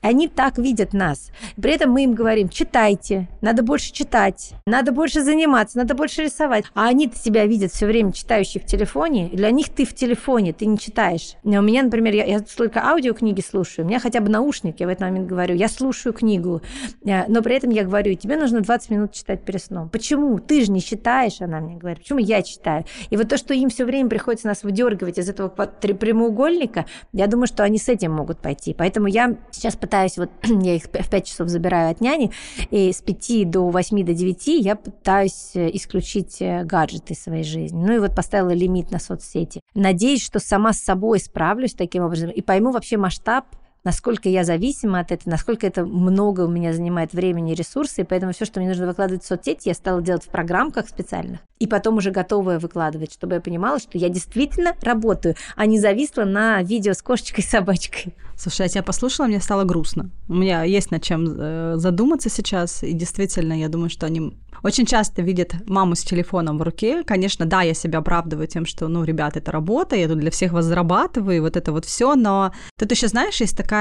Они так видят нас. При этом мы им говорим: читайте, надо больше читать, надо больше заниматься, надо больше рисовать. А они-то тебя видят все время читающие в телефоне, и для них ты в телефоне, ты не читаешь. У меня, например, я только аудиокниги слушаю, у меня хотя бы наушник, я в этот момент говорю: я слушаю книгу, но при этом я говорю: тебе нужно 20 минут читать перед сном. Почему? Ты же не читаешь, она мне говорит. Почему я читаю? И вот то, что им все время приходится нас выдергивать из этого прямоугольника, я думаю, что они с этим могут пойти. Поэтому я сейчас пытаюсь, вот я их в 5 часов забираю от няни, и с 5 до 8, до 9 я пытаюсь исключить гаджеты из своей жизни. Ну и вот поставила лимит на соцсети. Надеюсь, что сама с собой справлюсь таким образом и пойму вообще масштаб, насколько я зависима от этого, насколько это много у меня занимает времени и ресурсы, и поэтому все, что мне нужно выкладывать в соцсети, я стала делать в программках специальных, и потом уже готовое выкладывать, чтобы я понимала, что я действительно работаю, а не зависла на видео с кошечкой и собачкой. Слушай, я тебя послушала, мне стало грустно. У меня есть над чем задуматься сейчас, и действительно, я думаю, что они очень часто видят маму с телефоном в руке. Конечно, да, я себя оправдываю тем, что, ну, ребят, это работа, я тут для всех вас зарабатываю, вот это вот все, но тут еще, знаешь, есть такая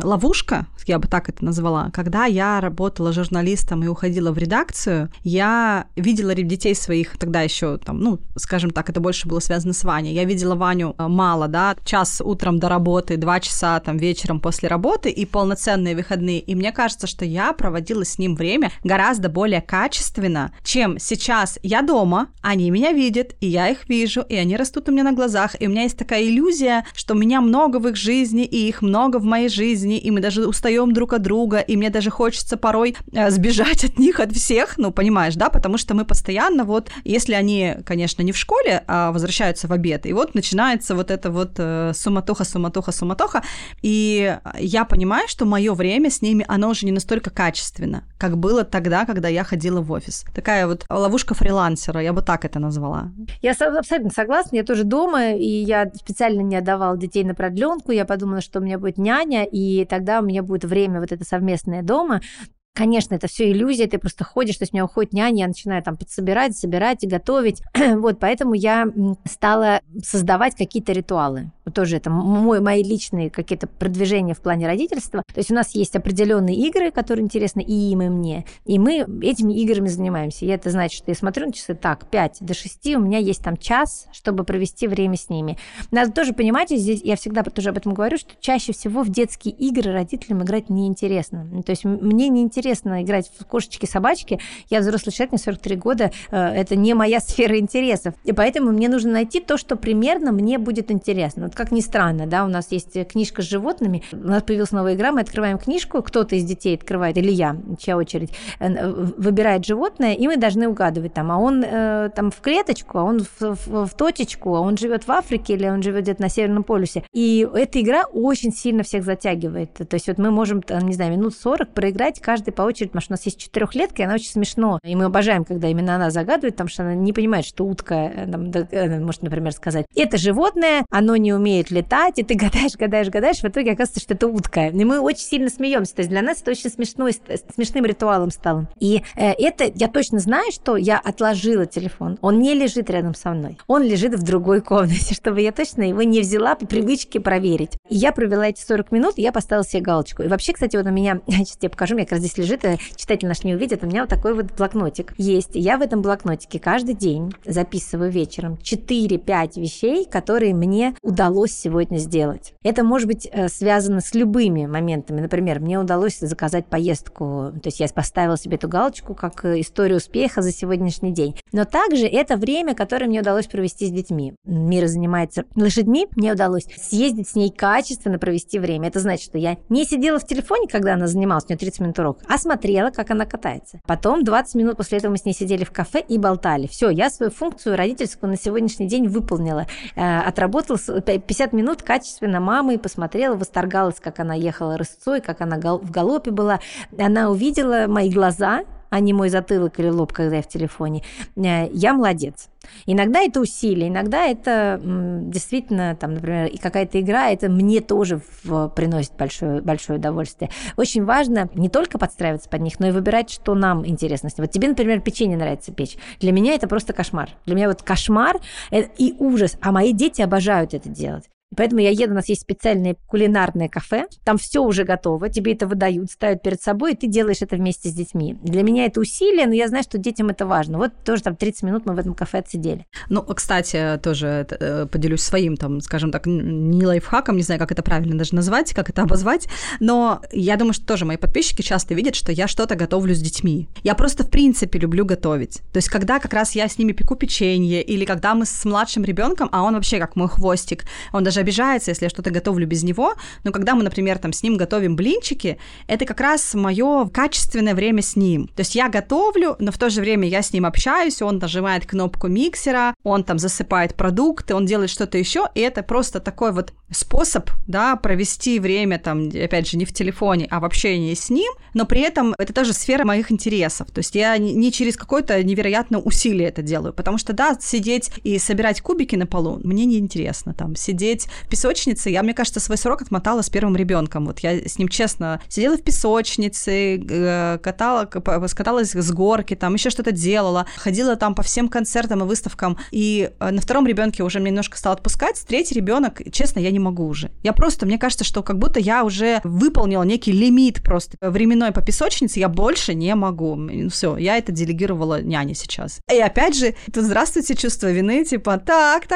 ловушка, я бы так это назвала. Когда я работала журналистом и уходила в редакцию, я видела детей своих, тогда еще там, ну, скажем так, это больше было связано с Ваней. Я видела Ваню мало, да, час утром до работы, 2 часа там вечером после работы и полноценные выходные. И мне кажется, что я проводила с ним время гораздо более качественно, чем сейчас я дома, они меня видят, и я их вижу, и они растут у меня на глазах, и у меня есть такая иллюзия, что меня много в их жизни, и их много в моей жизни, и мы даже устаем друг от друга, и мне даже хочется порой сбежать от них, от всех, ну, понимаешь, да, потому что мы постоянно вот, если они, конечно, не в школе, а возвращаются в обед, и вот начинается вот эта вот суматоха, и я понимаю, что мое время с ними, оно уже не настолько качественно, как было тогда, когда я ходила в офис. Такая вот ловушка фрилансера, я бы так это назвала. Я абсолютно согласна, я тоже дома, и я специально не отдавала детей на продленку, я подумала, что у меня будет няня, и тогда у меня будет время вот это совместное дома. Конечно, это все иллюзия, ты просто ходишь, то есть у меня уходит няня, я начинаю там подсобирать, собирать и готовить. Вот, поэтому я стала создавать какие-то ритуалы. Тоже это мои личные какие-то продвижения в плане родительства. То есть у нас есть определенные игры, которые интересны и им, и мне. И мы этими играми занимаемся. И это значит, что я смотрю на часы так, 5 до 6, у меня есть там час, чтобы провести время с ними. Надо тоже понимать, и здесь я всегда тоже об этом говорю, что чаще всего в детские игры родителям играть неинтересно. То есть мне неинтересно играть в кошечки-собачки. Я взрослый человек, мне 43 года, это не моя сфера интересов. И поэтому мне нужно найти то, что примерно мне будет интересно. Вот как ни странно, да, у нас есть книжка с животными, у нас появилась новая игра, мы открываем книжку, кто-то из детей открывает, или я, чья очередь, выбирает животное, и мы должны угадывать там, а он там в клеточку, а он в точечку, а он живет в Африке или он живет где-то на Северном полюсе. И эта игра очень сильно всех затягивает. То есть вот мы можем, не знаю, минут 40 проиграть каждый по очереди, потому что у нас есть 4-летка, и она очень смешно. И мы обожаем, когда именно она загадывает, потому что она не понимает, что утка, может, например, сказать, это животное, оно не умеет летать, и ты гадаешь, в итоге оказывается, что это утка. И мы очень сильно смеемся, то есть для нас это очень смешным ритуалом стало. И это, я точно знаю, что я отложила телефон, он не лежит рядом со мной, он лежит в другой комнате, чтобы я точно его не взяла по привычке проверить. И я провела эти 40 минут, и я поставила себе галочку. И вообще, кстати, вот у меня, сейчас я покажу, у меня как раз здесь лежит, читатель наш не увидит, у меня вот такой вот блокнотик есть. Я в этом блокнотике каждый день записываю вечером 4-5 вещей, которые мне удалось сегодня сделать. Это может быть связано с любыми моментами. Например, мне удалось заказать поездку, то есть я поставила себе эту галочку как историю успеха за сегодняшний день. Но также это время, которое мне удалось провести с детьми. Мира занимается лошадьми, мне удалось съездить с ней качественно, провести время. Это значит, что я не сидела в телефоне, когда она занималась, у нее 30 минут урок, а смотрела, как она катается. Потом 20 минут после этого мы с ней сидели в кафе и болтали. Все, я свою функцию родительскую на сегодняшний день выполнила. Отработала 50 минут качественно мамой, посмотрела, восторгалась, как она ехала рысцой, как она в галопе была. Она увидела мои глаза, а не мой затылок или лоб, когда я в телефоне. Я молодец. Иногда это усилие, иногда это действительно, там, например, и какая-то игра, это мне тоже приносит большое удовольствие. Очень важно не только подстраиваться под них, но и выбирать, что нам интересно. Вот тебе, например, печенье нравится печь. Для меня это просто кошмар. Для меня вот кошмар и ужас, а мои дети обожают это делать. Поэтому я еду, у нас есть специальное кулинарное кафе, там все уже готово, тебе это выдают, ставят перед собой, и ты делаешь это вместе с детьми. Для меня это усилие, но я знаю, что детям это важно. Вот тоже там 30 минут мы в этом кафе отсидели. Ну, кстати, тоже поделюсь своим, там, скажем так, не лайфхаком, не знаю, как это правильно даже назвать, как это обозвать, но я думаю, что тоже мои подписчики часто видят, что я что-то готовлю с детьми. Я просто, в принципе, люблю готовить. То есть, когда как раз я с ними пеку печенье, или когда мы с младшим ребенком, а он вообще как мой хвостик, он даже обижается, если я что-то готовлю без него, но когда мы, например, там с ним готовим блинчики, это как раз мое качественное время с ним. То есть я готовлю, но в то же время я с ним общаюсь, он нажимает кнопку миксера, он там засыпает продукты, он делает что-то еще, и это просто такой вот способ, да, провести время там, опять же, не в телефоне, а в общении с ним, но при этом это тоже сфера моих интересов. То есть я не через какое-то невероятное усилие это делаю, потому что, да, сидеть и собирать кубики на полу мне неинтересно, там, сидеть в песочнице. Я, мне кажется, свой срок отмотала с первым ребенком. Вот я с ним, честно, сидела в песочнице, каталась с горки, там еще что-то делала, ходила там по всем концертам и выставкам. И на втором ребенке уже мне немножко стало отпускать. Третий ребенок, честно, я не могу уже. Я просто, мне кажется, что как будто я уже выполнила некий лимит просто временной по песочнице, я больше не могу. Все, я это делегировала няне сейчас. И опять же, тут здравствуйте, чувство вины, типа, так,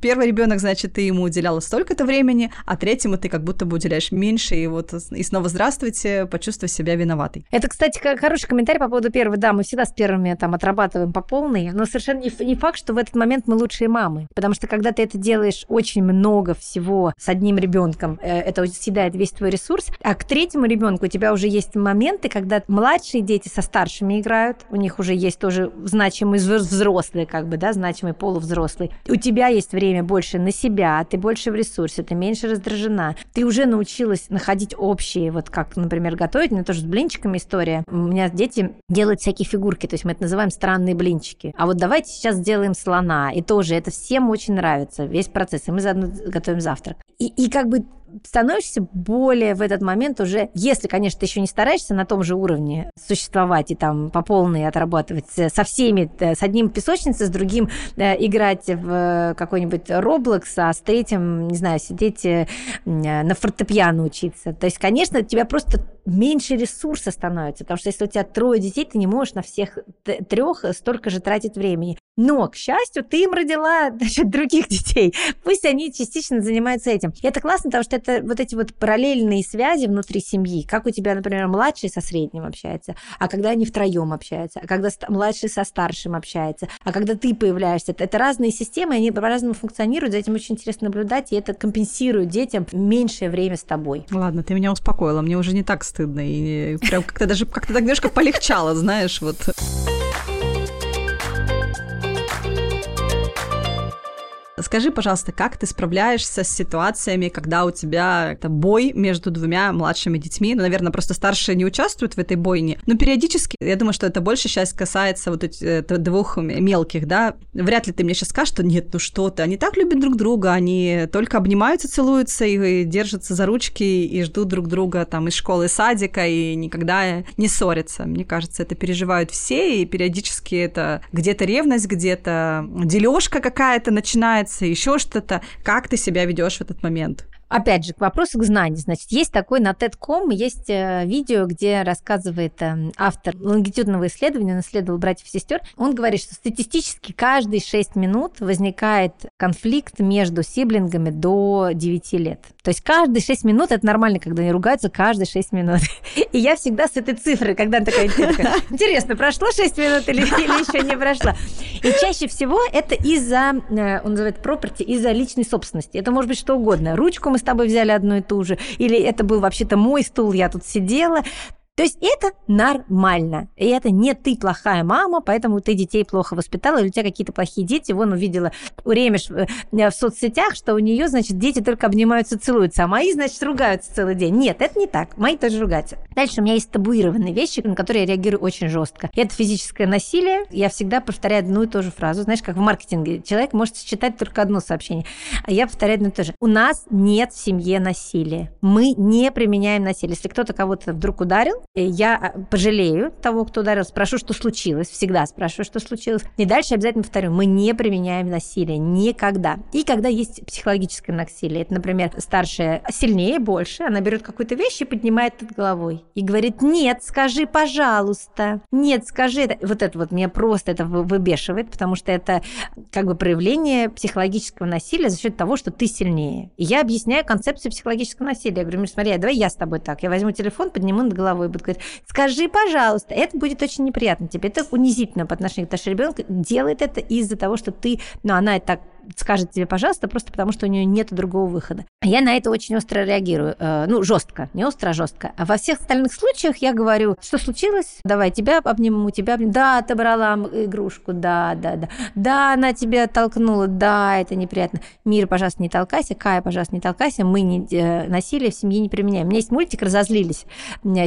первый ребенок, значит, ты ему уделяла столько-то времени, а третьему ты как будто бы уделяешь меньше, и вот и снова здравствуйте, почувствуй себя виноватой. Это, кстати, хороший комментарий по поводу первого. Да, мы всегда с первыми там отрабатываем по полной, но совершенно не факт, что в этот момент мы лучшие мамы, потому что когда ты это делаешь очень много всего с одним ребенком, это съедает весь твой ресурс, а к третьему ребенку у тебя уже есть моменты, когда младшие дети со старшими играют, у них уже есть тоже значимый взрослый, как бы, да, значимый полувзрослый. У тебя есть время больше на себя, ты больше в ресурсе, ты меньше раздражена. Ты уже научилась находить общие, вот как, например, готовить. У меня тоже с блинчиками история. У меня дети делают всякие фигурки, то есть мы это называем странные блинчики. А вот давайте сейчас сделаем слона. И тоже это всем очень нравится, весь процесс. И мы заодно готовим завтрак. И как бы становишься более в этот момент уже, если, конечно, ты еще не стараешься на том же уровне существовать и там по полной отрабатывать со всеми, с одним песочница, с другим играть в какой-нибудь Роблокс, а с третьим, не знаю, сидеть на фортепиано учиться. То есть, конечно, у тебя просто меньше ресурса становится, потому что если у тебя 3 детей, ты не можешь на всех 3 столько же тратить времени. Но, к счастью, ты им родила, значит, других детей. Пусть они частично занимаются этим. И это классно, потому что это вот эти вот параллельные связи внутри семьи. Как у тебя, например, младший со средним общается, а когда они втроем общаются, а когда младший со старшим общается, а когда ты появляешься. Это разные системы, они по-разному функционируют, за этим очень интересно наблюдать, и это компенсирует детям меньшее время с тобой. Ладно, ты меня успокоила, мне уже не так стыдно. И прям как-то даже как-то так немножко полегчало, знаешь, вот... Скажи, пожалуйста, как ты справляешься с ситуациями, когда у тебя бой между 2 младшими детьми? Ну, наверное, просто старшие не участвуют в этой бойне. Но периодически, я думаю, что это больше сейчас касается вот этих 2 мелких, да? Вряд ли ты мне сейчас скажешь, что нет, ну что ты, они так любят друг друга, они только обнимаются, целуются и держатся за ручки и ждут друг друга там из школы, садика и никогда не ссорятся. Мне кажется, это переживают все, и периодически это где-то ревность, где-то дележка какая-то начинает, еще что-то. Как ты себя ведешь в этот момент? Опять же, к вопросу к знанию. Значит, есть такой на TED.com, есть видео, где рассказывает автор лонгитюдного исследования, он исследовал братьев и сестер. Он говорит, что статистически каждые 6 минут возникает конфликт между сиблингами до 9 лет. То есть каждые 6 минут, это нормально, когда они ругаются, каждые 6 минут. И я всегда с этой цифрой, когда она такая, интересно, прошло 6 минут или еще не прошло? И чаще всего это из-за, он называет property, из-за личной собственности. Это может быть что угодно. Ручку мы с тобой взяли одну и ту же, или это был вообще-то мой стул, я тут сидела. То есть это нормально. И это не ты плохая мама, поэтому ты детей плохо воспитала, или у тебя какие-то плохие дети. Вон увидела у Ремиш в соцсетях, что у нее, значит, дети только обнимаются, целуются, а мои, значит, ругаются целый день. Нет, это не так. Мои тоже ругаются. Дальше у меня есть табуированные вещи, на которые я реагирую очень жестко. Это физическое насилие. Я всегда повторяю одну и ту же фразу. Знаешь, как в маркетинге. Человек может считать только одно сообщение. А я повторяю одно и то же. У нас нет в семье насилия. Мы не применяем насилие. Если кто-то кого-то вдруг ударил, я пожалею того, кто ударил, спрошу, что случилось, всегда спрашиваю, что случилось. И дальше обязательно повторю, мы не применяем насилие никогда. И когда есть психологическое насилие, это, например, старшая сильнее, больше, она берет какую-то вещь и поднимает над головой. И говорит, нет, скажи, пожалуйста, нет, скажи. Вот это вот меня просто это выбешивает, потому что это как бы проявление психологического насилия за счет того, что ты сильнее. И я объясняю концепцию психологического насилия. Я говорю, ну, смотри, давай я с тобой так, я возьму телефон, подниму над головой, будет говорить, скажи, пожалуйста, это будет очень неприятно тебе, это унизительно по отношению к нашему ребенку, делает это из-за того, что ты, ну, она это так скажет тебе, пожалуйста, просто потому, что у нее нет другого выхода. Я на это очень остро реагирую, ну, жестко, не остро, а жестко. А во всех остальных случаях я говорю, что случилось, давай тебя обниму, тебя обниму, да, ты брала игрушку, да, да, она тебя толкнула, да, это неприятно. Мира, пожалуйста, не толкайся, Кая, пожалуйста, не толкайся, мы насилие в семье не применяем. У меня есть мультик «Разозлились»,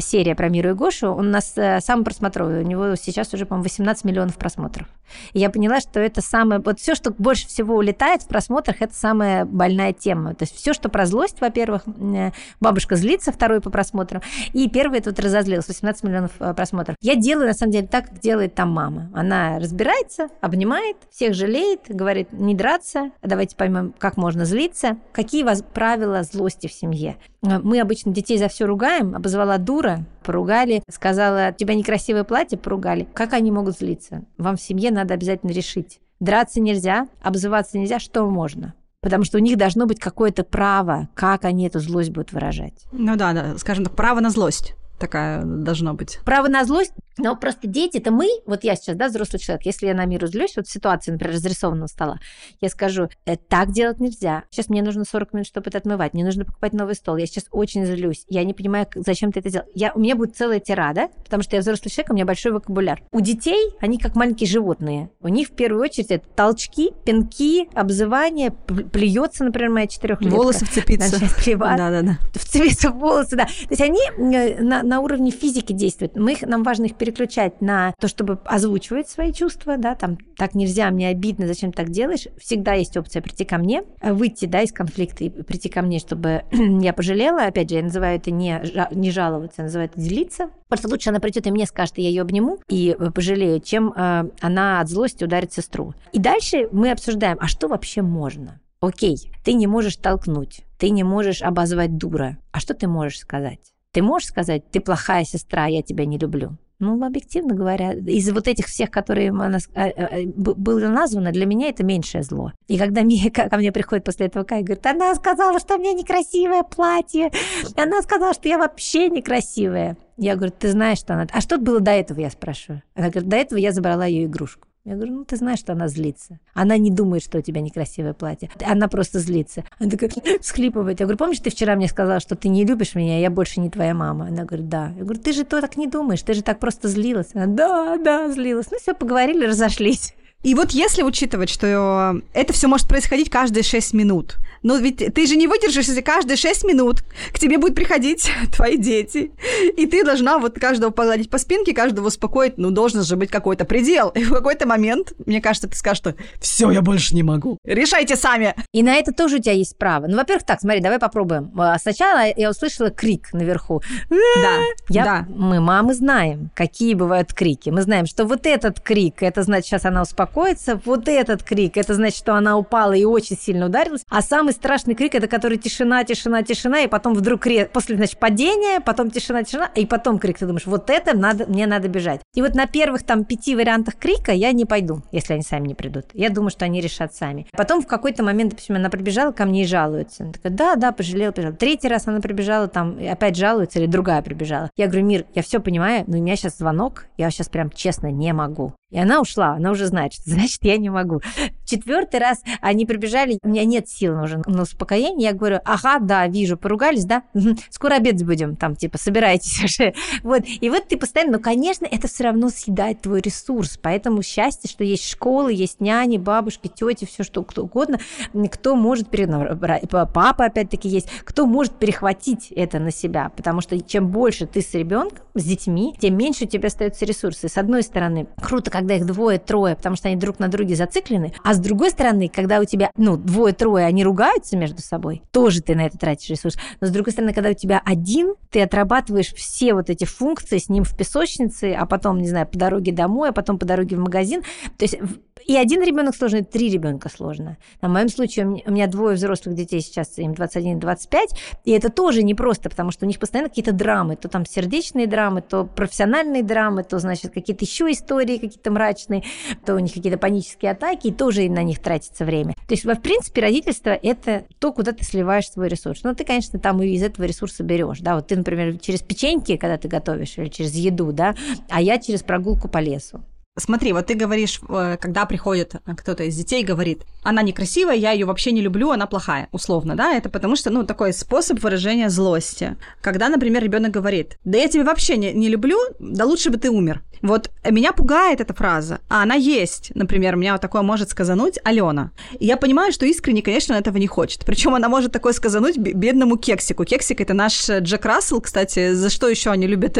серия про Миру и Гошу, он у нас самый просмотровый, у него сейчас уже, по-моему, 18 миллионов просмотров. И я поняла, что это самое, вот все, что больше всего улетает в просмотрах, это самая больная тема. То есть все, что про злость, во-первых, бабушка злится, 2 по просмотрам, и 1 это вот разозлилась, 18 миллионов просмотров. Я делаю, на самом деле, так, как делает там мама. Она разбирается, обнимает, всех жалеет, говорит, не драться, давайте поймем, как можно злиться, какие правила злости в семье. Мы обычно детей за все ругаем, обозвала дура, поругали, сказала, у тебя некрасивое платье, поругали. Как они могут злиться? Вам в семье надо обязательно решить. Драться нельзя, обзываться нельзя, что можно? Потому что у них должно быть какое-то право, как они эту злость будут выражать. Ну да, скажем так, право на злость такая должно быть. Право на злость, но просто дети-то мы, вот я сейчас, да, взрослый человек, если я на Миру злюсь, вот в ситуации, например, разрисованного стола, я скажу, так делать нельзя, сейчас мне нужно 40 минут, чтобы это отмывать, мне нужно покупать новый стол, я сейчас очень злюсь, я не понимаю, зачем ты это делал. У меня будет целая тирада, потому что я взрослый человек, у меня большой вокабуляр. У детей, они как маленькие животные, у них в первую очередь это толчки, пинки, обзывания, плюется, например, моя 4-летка. Волосы вцепиться. Да. Вцепиться в волосы, да. То есть они на уровне физики действуют, нам важно их перестать переключать на то, чтобы озвучивать свои чувства, да, там, так нельзя, мне обидно, зачем так делаешь, всегда есть опция прийти ко мне, выйти, да, из конфликта и прийти ко мне, чтобы я пожалела, опять же, я называю это не жаловаться, я называю это делиться, просто лучше она придет и мне скажет, и я ее обниму и пожалею, чем она от злости ударит сестру. И дальше мы обсуждаем, а что вообще можно? Окей, ты не можешь толкнуть, ты не можешь обозвать дура, а что ты можешь сказать? Ты можешь сказать, ты плохая сестра, я тебя не люблю? Ну, объективно говоря, из вот этих всех, которые было названо, для меня это меньшее зло. И когда ко мне приходит после этого Кай и говорит, она сказала, что у меня некрасивое платье, она сказала, что я вообще некрасивая. Я говорю, ты знаешь, что она... А что было до этого, я спрашиваю. Она говорит, до этого я забрала ее игрушку. Я говорю, ну, ты знаешь, что она злится. Она не думает, что у тебя некрасивое платье. Она просто злится. Она такая всхлипывает. Я говорю, помнишь, ты вчера мне сказала, что ты не любишь меня, я больше не твоя мама? Она говорит, да. Я говорю, ты же то так не думаешь, ты же так просто злилась. Она, да, злилась. Ну, все, поговорили, разошлись. И вот если учитывать, что это все может происходить каждые 6 минут, но ведь ты же не выдержишь, если каждые 6 минут к тебе будут приходить твои дети, и ты должна вот каждого погладить по спинке, каждого успокоить, ну, должен же быть какой-то предел. И в какой-то момент, мне кажется, ты скажешь, что все, я больше не могу. Решайте сами. И на это тоже у тебя есть право. Ну, во-первых, так, смотри, давай попробуем. Сначала я услышала крик наверху. Да. Мы, мамы, знаем, какие бывают крики. Мы знаем, что вот этот крик, это значит, сейчас она успокоится. Вот этот крик, это значит, что она упала и очень сильно ударилась. А самый страшный крик, это который тишина, тишина, тишина, и потом вдруг после, значит, падения, потом тишина, тишина, и потом крик. Ты думаешь, вот это мне надо бежать. И вот на первых там 5 вариантах крика я не пойду, если они сами не придут. Я думаю, что они решат сами. Потом в какой-то момент, допустим, она прибежала ко мне и жалуется. Она такая, да, пожалела. 3-й раз она прибежала, там опять жалуется, или другая прибежала. Я говорю, Мир, я все понимаю, но у меня сейчас звонок, я сейчас прям честно не могу. И она ушла, она уже знает, что значит, я не могу. 4-й раз они прибежали, у меня нет сил уже на успокоение. Я говорю, ага, да, вижу, поругались, да? Скоро обедать будем, там, типа, собирайтесь уже. Вот. И вот ты постоянно, но, конечно, это все равно съедает твой ресурс. Поэтому счастье, что есть школы, есть няни, бабушки, тети, все что кто угодно, кто может, папа опять-таки есть, кто может перехватить это на себя. Потому что чем больше ты с ребенком, с детьми, тем меньше у тебя остаются ресурсы. С одной стороны, круто, когда их 2-3, потому что они друг на друге зациклены, а с другой стороны, когда у тебя, 2-3, они ругаются между собой, тоже ты на это тратишь ресурс, но с другой стороны, когда у тебя один, ты отрабатываешь все вот эти функции с ним в песочнице, а потом, не знаю, по дороге домой, а потом по дороге в магазин, то есть и 1 ребенок сложно, и 3 ребенка сложно. В моем случае у меня 2 взрослых детей сейчас, им 21 и 25, и это тоже непросто, потому что у них постоянно какие-то драмы, то там сердечные драмы, то профессиональные драмы, то, значит, какие-то еще истории, какие-то мрачные, то у них какие-то панические атаки, и тоже на них тратится время. То есть, в принципе, родительство – это то, куда ты сливаешь свой ресурс. Но ты, конечно, там и из этого ресурса берешь. Да? Вот ты, например, через печеньки, когда ты готовишь, или через еду, да? А я через прогулку по лесу. Смотри, вот ты говоришь, когда приходит кто-то из детей, говорит, она некрасивая, я ее вообще не люблю, она плохая, условно, да, это потому что, такой способ выражения злости. Когда, например, ребенок говорит, да я тебя вообще не люблю, да лучше бы ты умер. Вот меня пугает эта фраза, а она есть, например, меня вот такое может сказануть Алена. И я понимаю, что искренне, конечно, этого не хочет. Причем она может такое сказануть бедному Кексику. Кексик — это наш Джек Рассел, кстати, за что еще они любят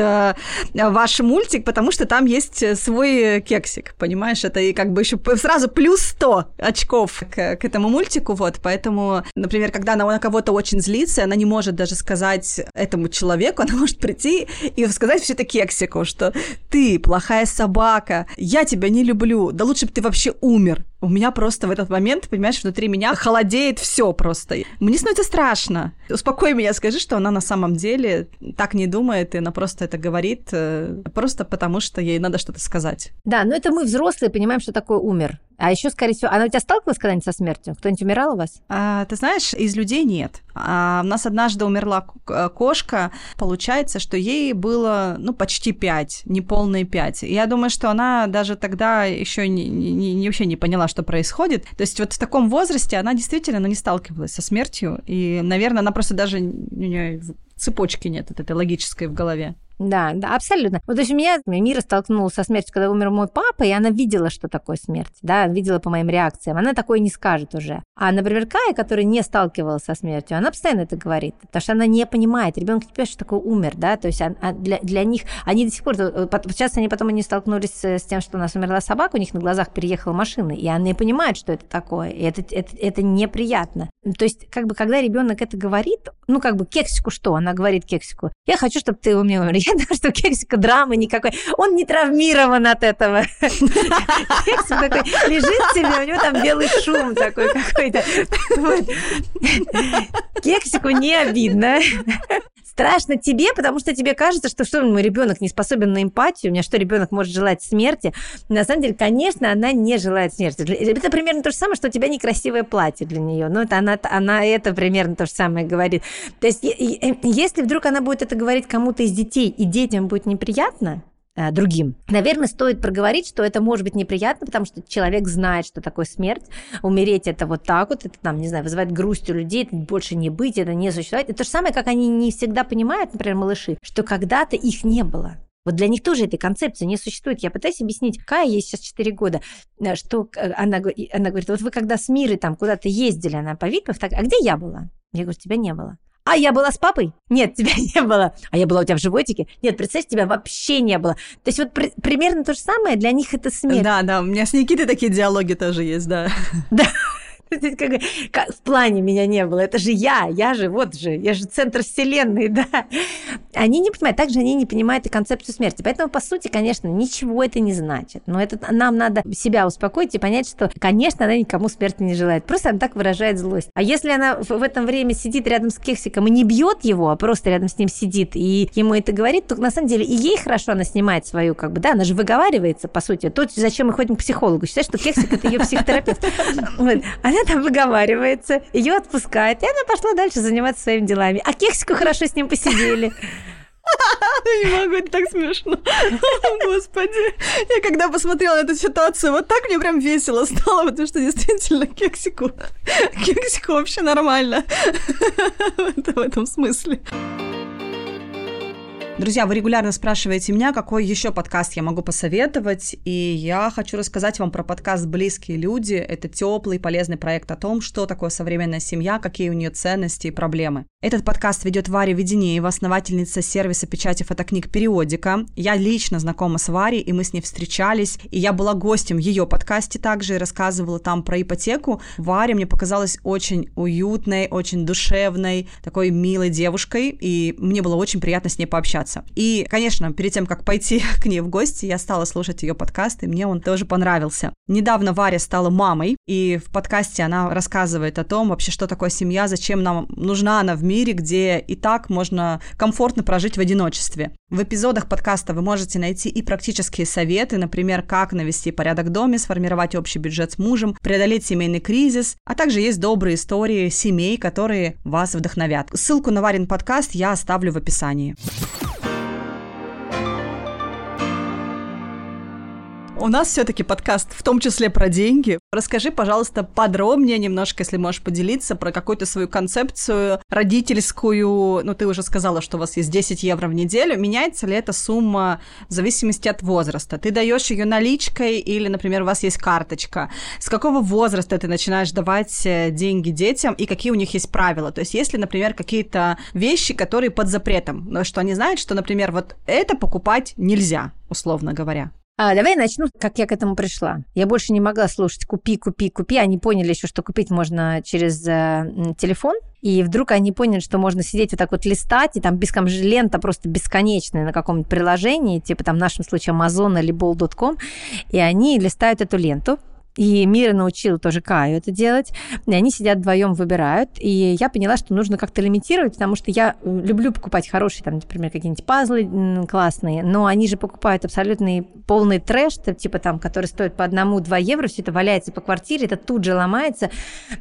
ваш мультик, потому что там есть свой Кексик, понимаешь, это и как бы еще сразу плюс 100 очков к этому мультику, вот, поэтому, например, когда она на кого-то очень злится, она не может даже сказать этому человеку, она может прийти и сказать все это Кексику, что ты плохая собака, я тебя не люблю, да лучше бы ты вообще умер. У меня просто в этот момент, понимаешь, внутри меня холодеет все просто. Мне становится страшно. Успокой меня, скажи, что она на самом деле так не думает, и она просто это говорит просто потому, что ей надо что-то сказать. Да, но это мы, взрослые, понимаем, что такое умер. А еще, скорее всего, она у тебя сталкивалась когда-нибудь со смертью? Кто-нибудь умирал у вас? Ты знаешь, из людей нет. У нас однажды умерла кошка. Получается, что ей было, почти 5, неполные 5. И я думаю, что она даже тогда еще вообще не поняла, что происходит. То есть вот в таком возрасте она действительно не сталкивалась со смертью. И, наверное, она просто даже... У нее цепочки нет, вот этой логической в голове. Да, да, абсолютно. Вот, то есть у меня Мира столкнулась со смертью, когда умер мой папа, и она видела, что такое смерть, да, видела по моим реакциям. Она такое не скажет уже. А, например, Кая, которая не сталкивалась со смертью, она постоянно это говорит, потому что она не понимает. Ребенок не понимает, что такое умер, да, то есть для них, они до сих пор, сейчас они потом столкнулись с тем, что у нас умерла собака, у них на глазах переехала машина, и они понимают, что это такое, и это неприятно. То есть, как бы, когда ребенок это говорит, ну, как бы, Кексику что? Она говорит Кексику: я хочу, чтобы ты у меня умер. Я думаю, что у Кексика драмы никакой. Он не травмирован от этого. Кексик такой лежит себе, у него там белый шум такой какой-то. Кексику не обидно. Страшно тебе, потому что тебе кажется, что мой ребенок не способен на эмпатию, у меня что, ребенок может желать смерти? На самом деле, конечно, она не желает смерти. Это примерно то же самое, что у тебя некрасивое платье для нее. Ну, это она это примерно то же самое говорит. То есть, если вдруг она будет это говорить кому-то из детей, и детям будет неприятно, другим. Наверное, стоит проговорить, что это может быть неприятно, потому что человек знает, что такое смерть. Умереть — это вот так вот, это там, не знаю, вызывает грусть у людей, это больше не быть, это не существовать. Это то же самое, как они не всегда понимают, например, малыши, что когда-то их не было. Вот для них тоже этой концепции не существует. Я пытаюсь объяснить, Кая, ей сейчас 4 года, что она говорит: вот вы когда с Мирой там куда-то ездили, она по Витмов, так, а где я была? Я говорю: тебя не было. А я была с папой? Нет, тебя не было. А я была у тебя в животике? Нет, представь, тебя вообще не было. То есть вот примерно то же самое, для них это смерть. Да, у меня с Никитой такие диалоги тоже есть, да. Да. В плане меня не было. Это же я же центр вселенной, да. Они не понимают, также они не понимают и концепцию смерти. Поэтому, по сути, конечно, ничего это не значит. Но это нам надо себя успокоить и понять, что, конечно, она никому смерти не желает. Просто она так выражает злость. А если она в этом время сидит рядом с Кексиком и не бьет его, а просто рядом с ним сидит и ему это говорит, то, на самом деле, и ей хорошо, она снимает свою, как бы, да, она же выговаривается, по сути. То, зачем мы ходим к психологу. Считаешь, что Кексик – это ее психотерапевт. Она там выговаривается, ее отпускает, и она пошла дальше заниматься своими делами. А Кексику хорошо, с ним посидели. Не могу, это так смешно. Господи. Я когда посмотрела на эту ситуацию, вот так мне прям весело стало, потому что действительно Кексику вообще нормально. В этом смысле. Друзья, вы регулярно спрашиваете меня, какой еще подкаст я могу посоветовать, и я хочу рассказать вам про подкаст «Близкие люди». Это теплый, полезный проект о том, что такое современная семья, какие у нее ценности и проблемы. Этот подкаст ведет Варя Веденеева, основательница сервиса печати фотокниг «Периодика». Я лично знакома с Варей, и мы с ней встречались, и я была гостем в ее подкасте также, и рассказывала там про ипотеку. Варя мне показалась очень уютной, очень душевной, такой милой девушкой, и мне было очень приятно с ней пообщаться. И, конечно, перед тем, как пойти к ней в гости, я стала слушать ее подкаст, и мне он тоже понравился. Недавно Варя стала мамой, и в подкасте она рассказывает о том, вообще, что такое семья, зачем нам нужна она в мире, где и так можно комфортно прожить в одиночестве. В эпизодах подкаста вы можете найти и практические советы, например, как навести порядок в доме, сформировать общий бюджет с мужем, преодолеть семейный кризис, а также есть добрые истории семей, которые вас вдохновят. Ссылку на Варин подкаст я оставлю в описании. У нас все-таки подкаст, в том числе про деньги. Расскажи, пожалуйста, подробнее немножко, если можешь поделиться, про какую-то свою концепцию родительскую. Ну, ты уже сказала, что у вас есть 10 евро в неделю. Меняется ли эта сумма в зависимости от возраста? Ты даешь ее наличкой или, например, у вас есть карточка? С какого возраста ты начинаешь давать деньги детям и какие у них есть правила? То есть есть ли, например, какие-то вещи, которые под запретом? Но что они знают, что, например, вот это покупать нельзя, условно говоря. Давай я начну, как я к этому пришла. Я больше не могла слушать «купи». Они поняли еще, что купить можно через телефон. И вдруг они поняли, что можно сидеть вот так вот листать, и там лента просто бесконечная на каком-нибудь приложении, типа там в нашем случае Amazon или Bol.com, и они листают эту ленту. И Мира научила тоже Каю это делать. И они сидят вдвоем, выбирают. И я поняла, что нужно как-то лимитировать, потому что я люблю покупать хорошие, там, например, какие-нибудь пазлы классные, но они же покупают абсолютный полный трэш, типа там, который стоит по 1-2 евро, все это валяется по квартире, это тут же ломается.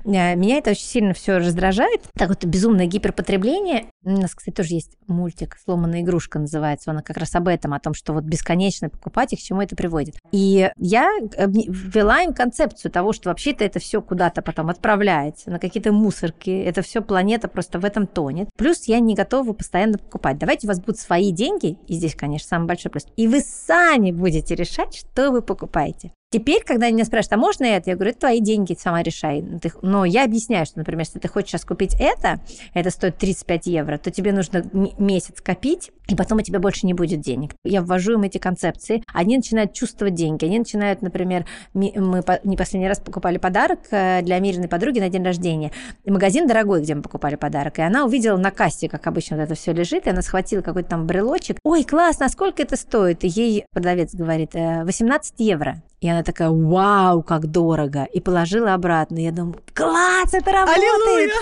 Меня это очень сильно все раздражает. Так вот, безумное гиперпотребление. У нас, кстати, тоже есть мультик «Сломанная игрушка» называется. Он как раз об этом, о том, что вот бесконечно покупать и к чему это приводит. И я ввела им концепцию того, что вообще-то это все куда-то потом отправляется, на какие-то мусорки, это все планета просто в этом тонет. Плюс я не готова постоянно покупать. Давайте у вас будут свои деньги, и здесь, конечно, самый большой плюс, и вы сами будете решать, что вы покупаете. Теперь, когда меня спрашивают, а можно это? Я говорю, это твои деньги, сама решай. Но я объясняю, что, например, если ты хочешь сейчас купить это стоит 35 евро, то тебе нужно месяц копить, и потом у тебя больше не будет денег. Я ввожу им эти концепции. Они начинают чувствовать деньги. Они начинают, например, мы не последний раз покупали подарок для Мириной подруги на день рождения. Магазин дорогой, где мы покупали подарок. И она увидела на кассе, как обычно вот это все лежит, и она схватила какой-то там брелочек. Ой, классно, сколько это стоит? И ей продавец говорит, 18 евро. И она такая, вау, как дорого. И положила обратно. Я думаю, класс, это работает. Аллилуйя.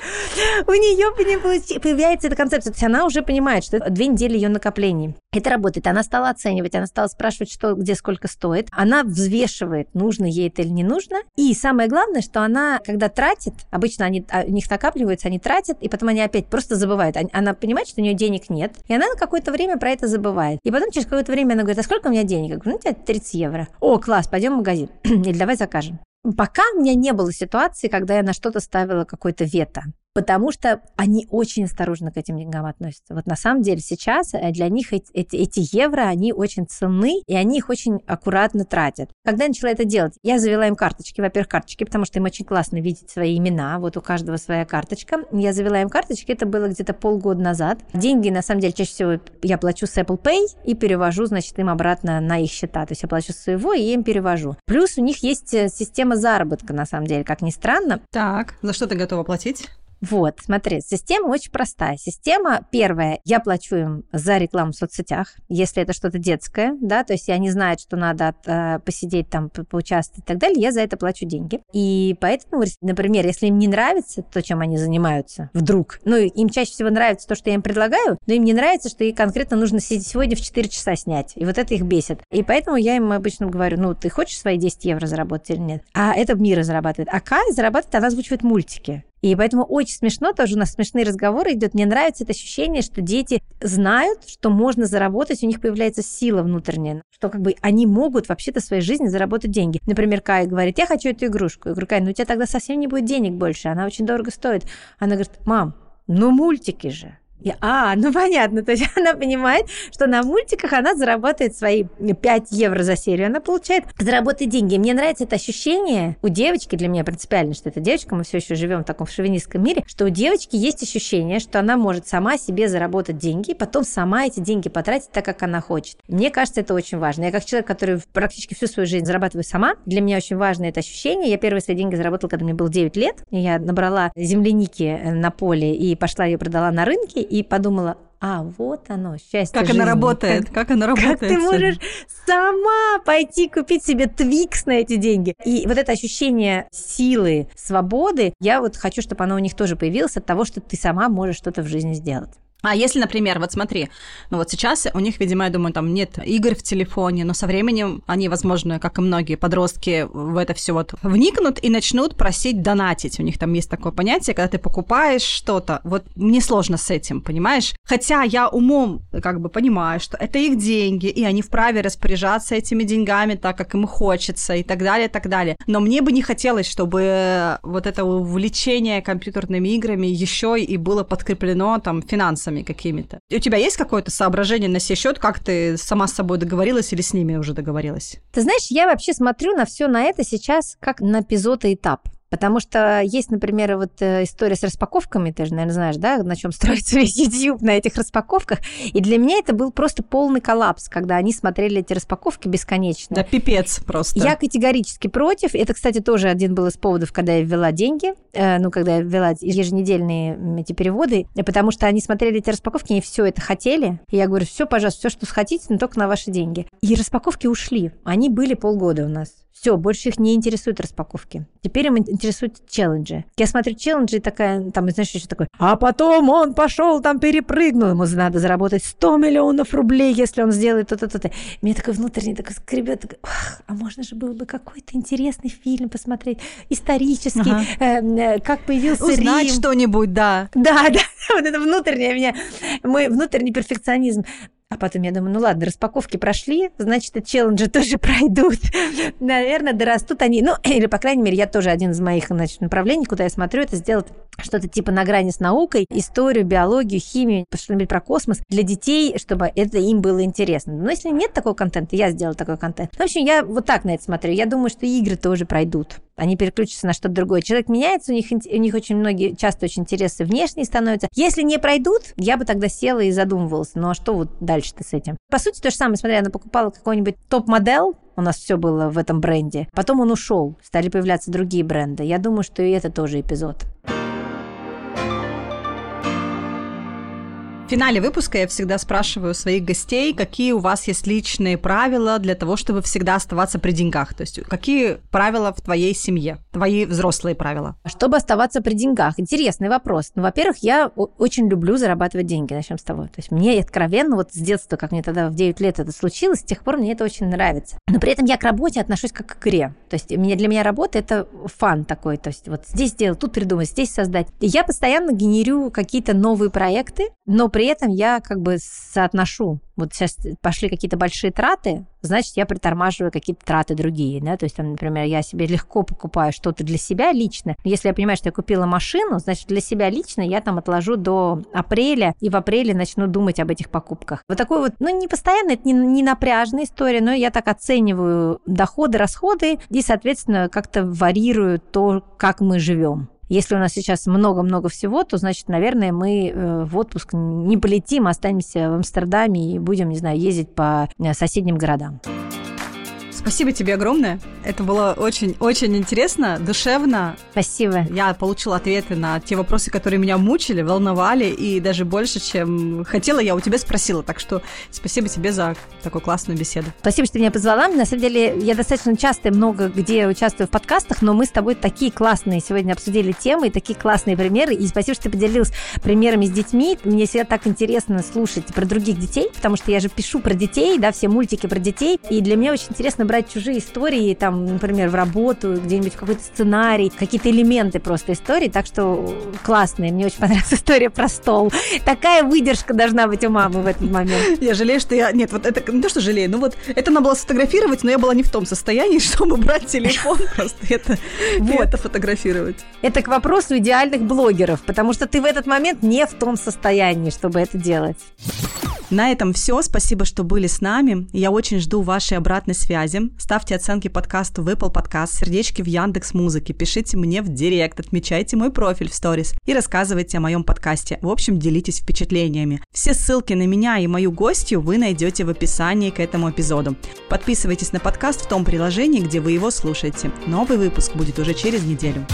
У нее появляется эта концепция. То есть она уже понимает, что это 2 недели ее накоплений. Это работает. Она стала оценивать, она стала спрашивать, что, где, сколько стоит. Она взвешивает, нужно ей это или не нужно. И самое главное, что она, когда тратит, обычно у них накапливаются, они тратят, и потом они опять просто забывают. Она понимает, что у нее денег нет, и она на какое-то время про это забывает. И потом через какое-то время она говорит, а сколько у меня денег? Я говорю, ну, у тебя 30 евро. О, класс, пойдем в магазин. Или давай закажем. Пока у меня не было ситуации, когда я на что-то ставила какое-то вето. Потому что они очень осторожно к этим деньгам относятся. Вот на самом деле сейчас для них эти евро, они очень ценны, и они их очень аккуратно тратят. Когда я начала это делать, я завела им карточки. Во-первых, карточки, потому что им очень классно видеть свои имена. Вот у каждого своя карточка. Я завела им карточки, это было где-то полгода назад. Деньги, на самом деле, чаще всего я плачу с Apple Pay и перевожу, значит, им обратно на их счета. То есть я плачу с своего и им перевожу. Плюс у них есть система заработка, на самом деле, как ни странно. Так, за что ты готова платить? Вот, смотри, система очень простая. Система первая, я плачу им за рекламу в соцсетях, если это что-то детское, да, то есть они знают, что надо посидеть там, поучаствовать и так далее, я за это плачу деньги. И поэтому, например, если им не нравится то, чем они занимаются, вдруг, ну, им чаще всего нравится то, что я им предлагаю, но им не нравится, что ей конкретно нужно сегодня в 4 часа снять, и вот это их бесит. И поэтому я им обычно говорю, ну, ты хочешь свои 10 евро заработать или нет? А это Мира зарабатывает. А Кай зарабатывает, она озвучивает мультики. И поэтому очень смешно, тоже у нас смешные разговоры идут. Мне нравится это ощущение, что дети знают, что можно заработать, у них появляется сила внутренняя, что как бы они могут вообще-то в своей жизни заработать деньги. Например, Кая говорит, я хочу эту игрушку. Я говорю, Кая, ну у тебя тогда совсем не будет денег больше, она очень дорого стоит. Она говорит, мам, ну мультики же. Ну понятно, то есть она понимает, что на мультиках она зарабатывает свои 5 евро за серию, она получает, заработает деньги. Мне нравится это ощущение у девочки, для меня принципиально, что это девочка, мы все еще живем в таком шовинистском мире, что у девочки есть ощущение, что она может сама себе заработать деньги, и потом сама эти деньги потратить так, как она хочет. Мне кажется, это очень важно. Я как человек, который практически всю свою жизнь зарабатываю сама, для меня очень важно это ощущение. Я первые свои деньги заработала, когда мне было 9 лет, я набрала земляники на поле и пошла ее продала на рынке, и подумала, вот оно, счастье жизни. Как она работает. Как ты можешь сама пойти купить себе Твикс на эти деньги. И вот это ощущение силы, свободы, я вот хочу, чтобы оно у них тоже появилось от того, что ты сама можешь что-то в жизни сделать. А если, например, вот смотри, ну вот сейчас у них, видимо, я думаю, там нет игр в телефоне, но со временем они, возможно, как и многие подростки, в это все вот вникнут и начнут просить донатить. У них там есть такое понятие, когда ты покупаешь что-то. Вот мне сложно с этим, понимаешь? Хотя я умом как бы понимаю, что это их деньги, и они вправе распоряжаться этими деньгами так, как им хочется, и так далее, и так далее. Но мне бы не хотелось, чтобы вот это увлечение компьютерными играми еще и было подкреплено там финансами какими-то. У тебя есть какое-то соображение на сей счет, как ты сама с собой договорилась или с ними уже договорилась? Ты знаешь, я вообще смотрю на все на это сейчас как на эпизод и этап. Потому что есть, например, вот история с распаковками, ты же, наверное, знаешь, да, на чем строится весь YouTube, на этих распаковках. И для меня это был просто полный коллапс, когда они смотрели эти распаковки бесконечно. Да, пипец просто. Я категорически против. Это, кстати, тоже один был из поводов, когда я ввела деньги, когда я ввела еженедельные эти переводы, потому что они смотрели эти распаковки, и все это хотели. И я говорю, все, пожалуйста, все, что хотите, но только на ваши деньги. И распаковки ушли. Они были полгода у нас. Все, больше их не интересуют распаковки. Теперь им интересуют челленджи. Я смотрю челленджи и такая, там, знаешь, еще такое, а потом он пошел там перепрыгнул, ему надо заработать 100 миллионов рублей, если он сделает то-то-то. Мне такой внутренний такой скребет, а можно же было бы какой-то интересный фильм посмотреть, исторический, как появился Рим. Узнать что-нибудь, да. Да, вот это внутреннее у меня, мой внутренний перфекционизм. А потом я думаю, ну ладно, распаковки прошли, значит, и челленджи тоже пройдут. Наверное, дорастут они. Ну, или, по крайней мере, я тоже один из моих направлений, куда я смотрю, это сделать что-то типа на грани с наукой, историю, биологию, химию, что-нибудь про космос для детей, чтобы это им было интересно. Но если нет такого контента, я сделала такой контент. В общем, я вот так на это смотрю. Я думаю, что игры тоже пройдут. Они переключатся на что-то другое. Человек меняется, у них очень многие, часто очень интересы внешние становятся. Если не пройдут, я бы тогда села и задумывалась, ну а что вот дальше-то с этим? По сути, то же самое, смотри, она покупала какой-нибудь топ-модель, у нас все было в этом бренде, потом он ушел, стали появляться другие бренды. Я думаю, что и это тоже эпизод. В финале выпуска я всегда спрашиваю своих гостей, какие у вас есть личные правила для того, чтобы всегда оставаться при деньгах. То есть какие правила в твоей семье, твои взрослые правила? Чтобы оставаться при деньгах. Интересный вопрос. Ну, во-первых, я очень люблю зарабатывать деньги. Начнем с того. То есть мне откровенно, вот с детства, как мне тогда в 9 лет это случилось, с тех пор мне это очень нравится. Но при этом я к работе отношусь как к игре. То есть для меня работа – это фан такой. То есть вот здесь сделать, тут придумать, здесь создать. И я постоянно генерю какие-то новые проекты, но при этом я как бы соотношу. Вот сейчас пошли какие-то большие траты, значит, я притормаживаю какие-то траты другие, да, то есть, там, например, я себе легко покупаю что-то для себя лично. Если я понимаю, что я купила машину, значит, для себя лично я там отложу до апреля, и в апреле начну думать об этих покупках. Вот такой вот, ну, не постоянно, это не напряжная история, но я так оцениваю доходы, расходы и, соответственно, как-то варьирую то, как мы живем. Если у нас сейчас много-много всего, то, значит, наверное, мы в отпуск не полетим, останемся в Амстердаме и будем, не знаю, ездить по соседним городам. Спасибо тебе огромное. Это было очень-очень интересно, душевно. Спасибо. Я получила ответы на те вопросы, которые меня мучили, волновали, и даже больше, чем хотела, я у тебя спросила. Так что спасибо тебе за такую классную беседу. Спасибо, что меня позвала. На самом деле, я достаточно часто много где участвую в подкастах, но мы с тобой такие классные сегодня обсудили темы, и такие классные примеры. И спасибо, что ты поделилась примерами с детьми. Мне всегда так интересно слушать про других детей, потому что я же пишу про детей, да, все мультики про детей. И для меня очень интересно брать чужие истории, там, например, в работу, где-нибудь в какой-то сценарий, какие-то элементы просто истории, так что классные. Мне очень понравилась история про стол. Такая выдержка должна быть у мамы в этот момент. Я жалею, что я... Нет, вот это не то, что жалею, ну вот это надо было сфотографировать, но я была не в том состоянии, чтобы брать телефон просто это фотографировать. Это к вопросу идеальных блогеров, потому что ты в этот момент не в том состоянии, чтобы это делать. На этом все. Спасибо, что были с нами. Я очень жду вашей обратной связи. Ставьте оценки подкасту в Apple Podcast, сердечки в Яндекс.Музыке, пишите мне в директ, отмечайте мой профиль в сторис и рассказывайте о моем подкасте. В общем, делитесь впечатлениями. Все ссылки на меня и мою гостью вы найдете в описании к этому эпизоду. Подписывайтесь на подкаст в том приложении, где вы его слушаете. Новый выпуск будет уже через неделю.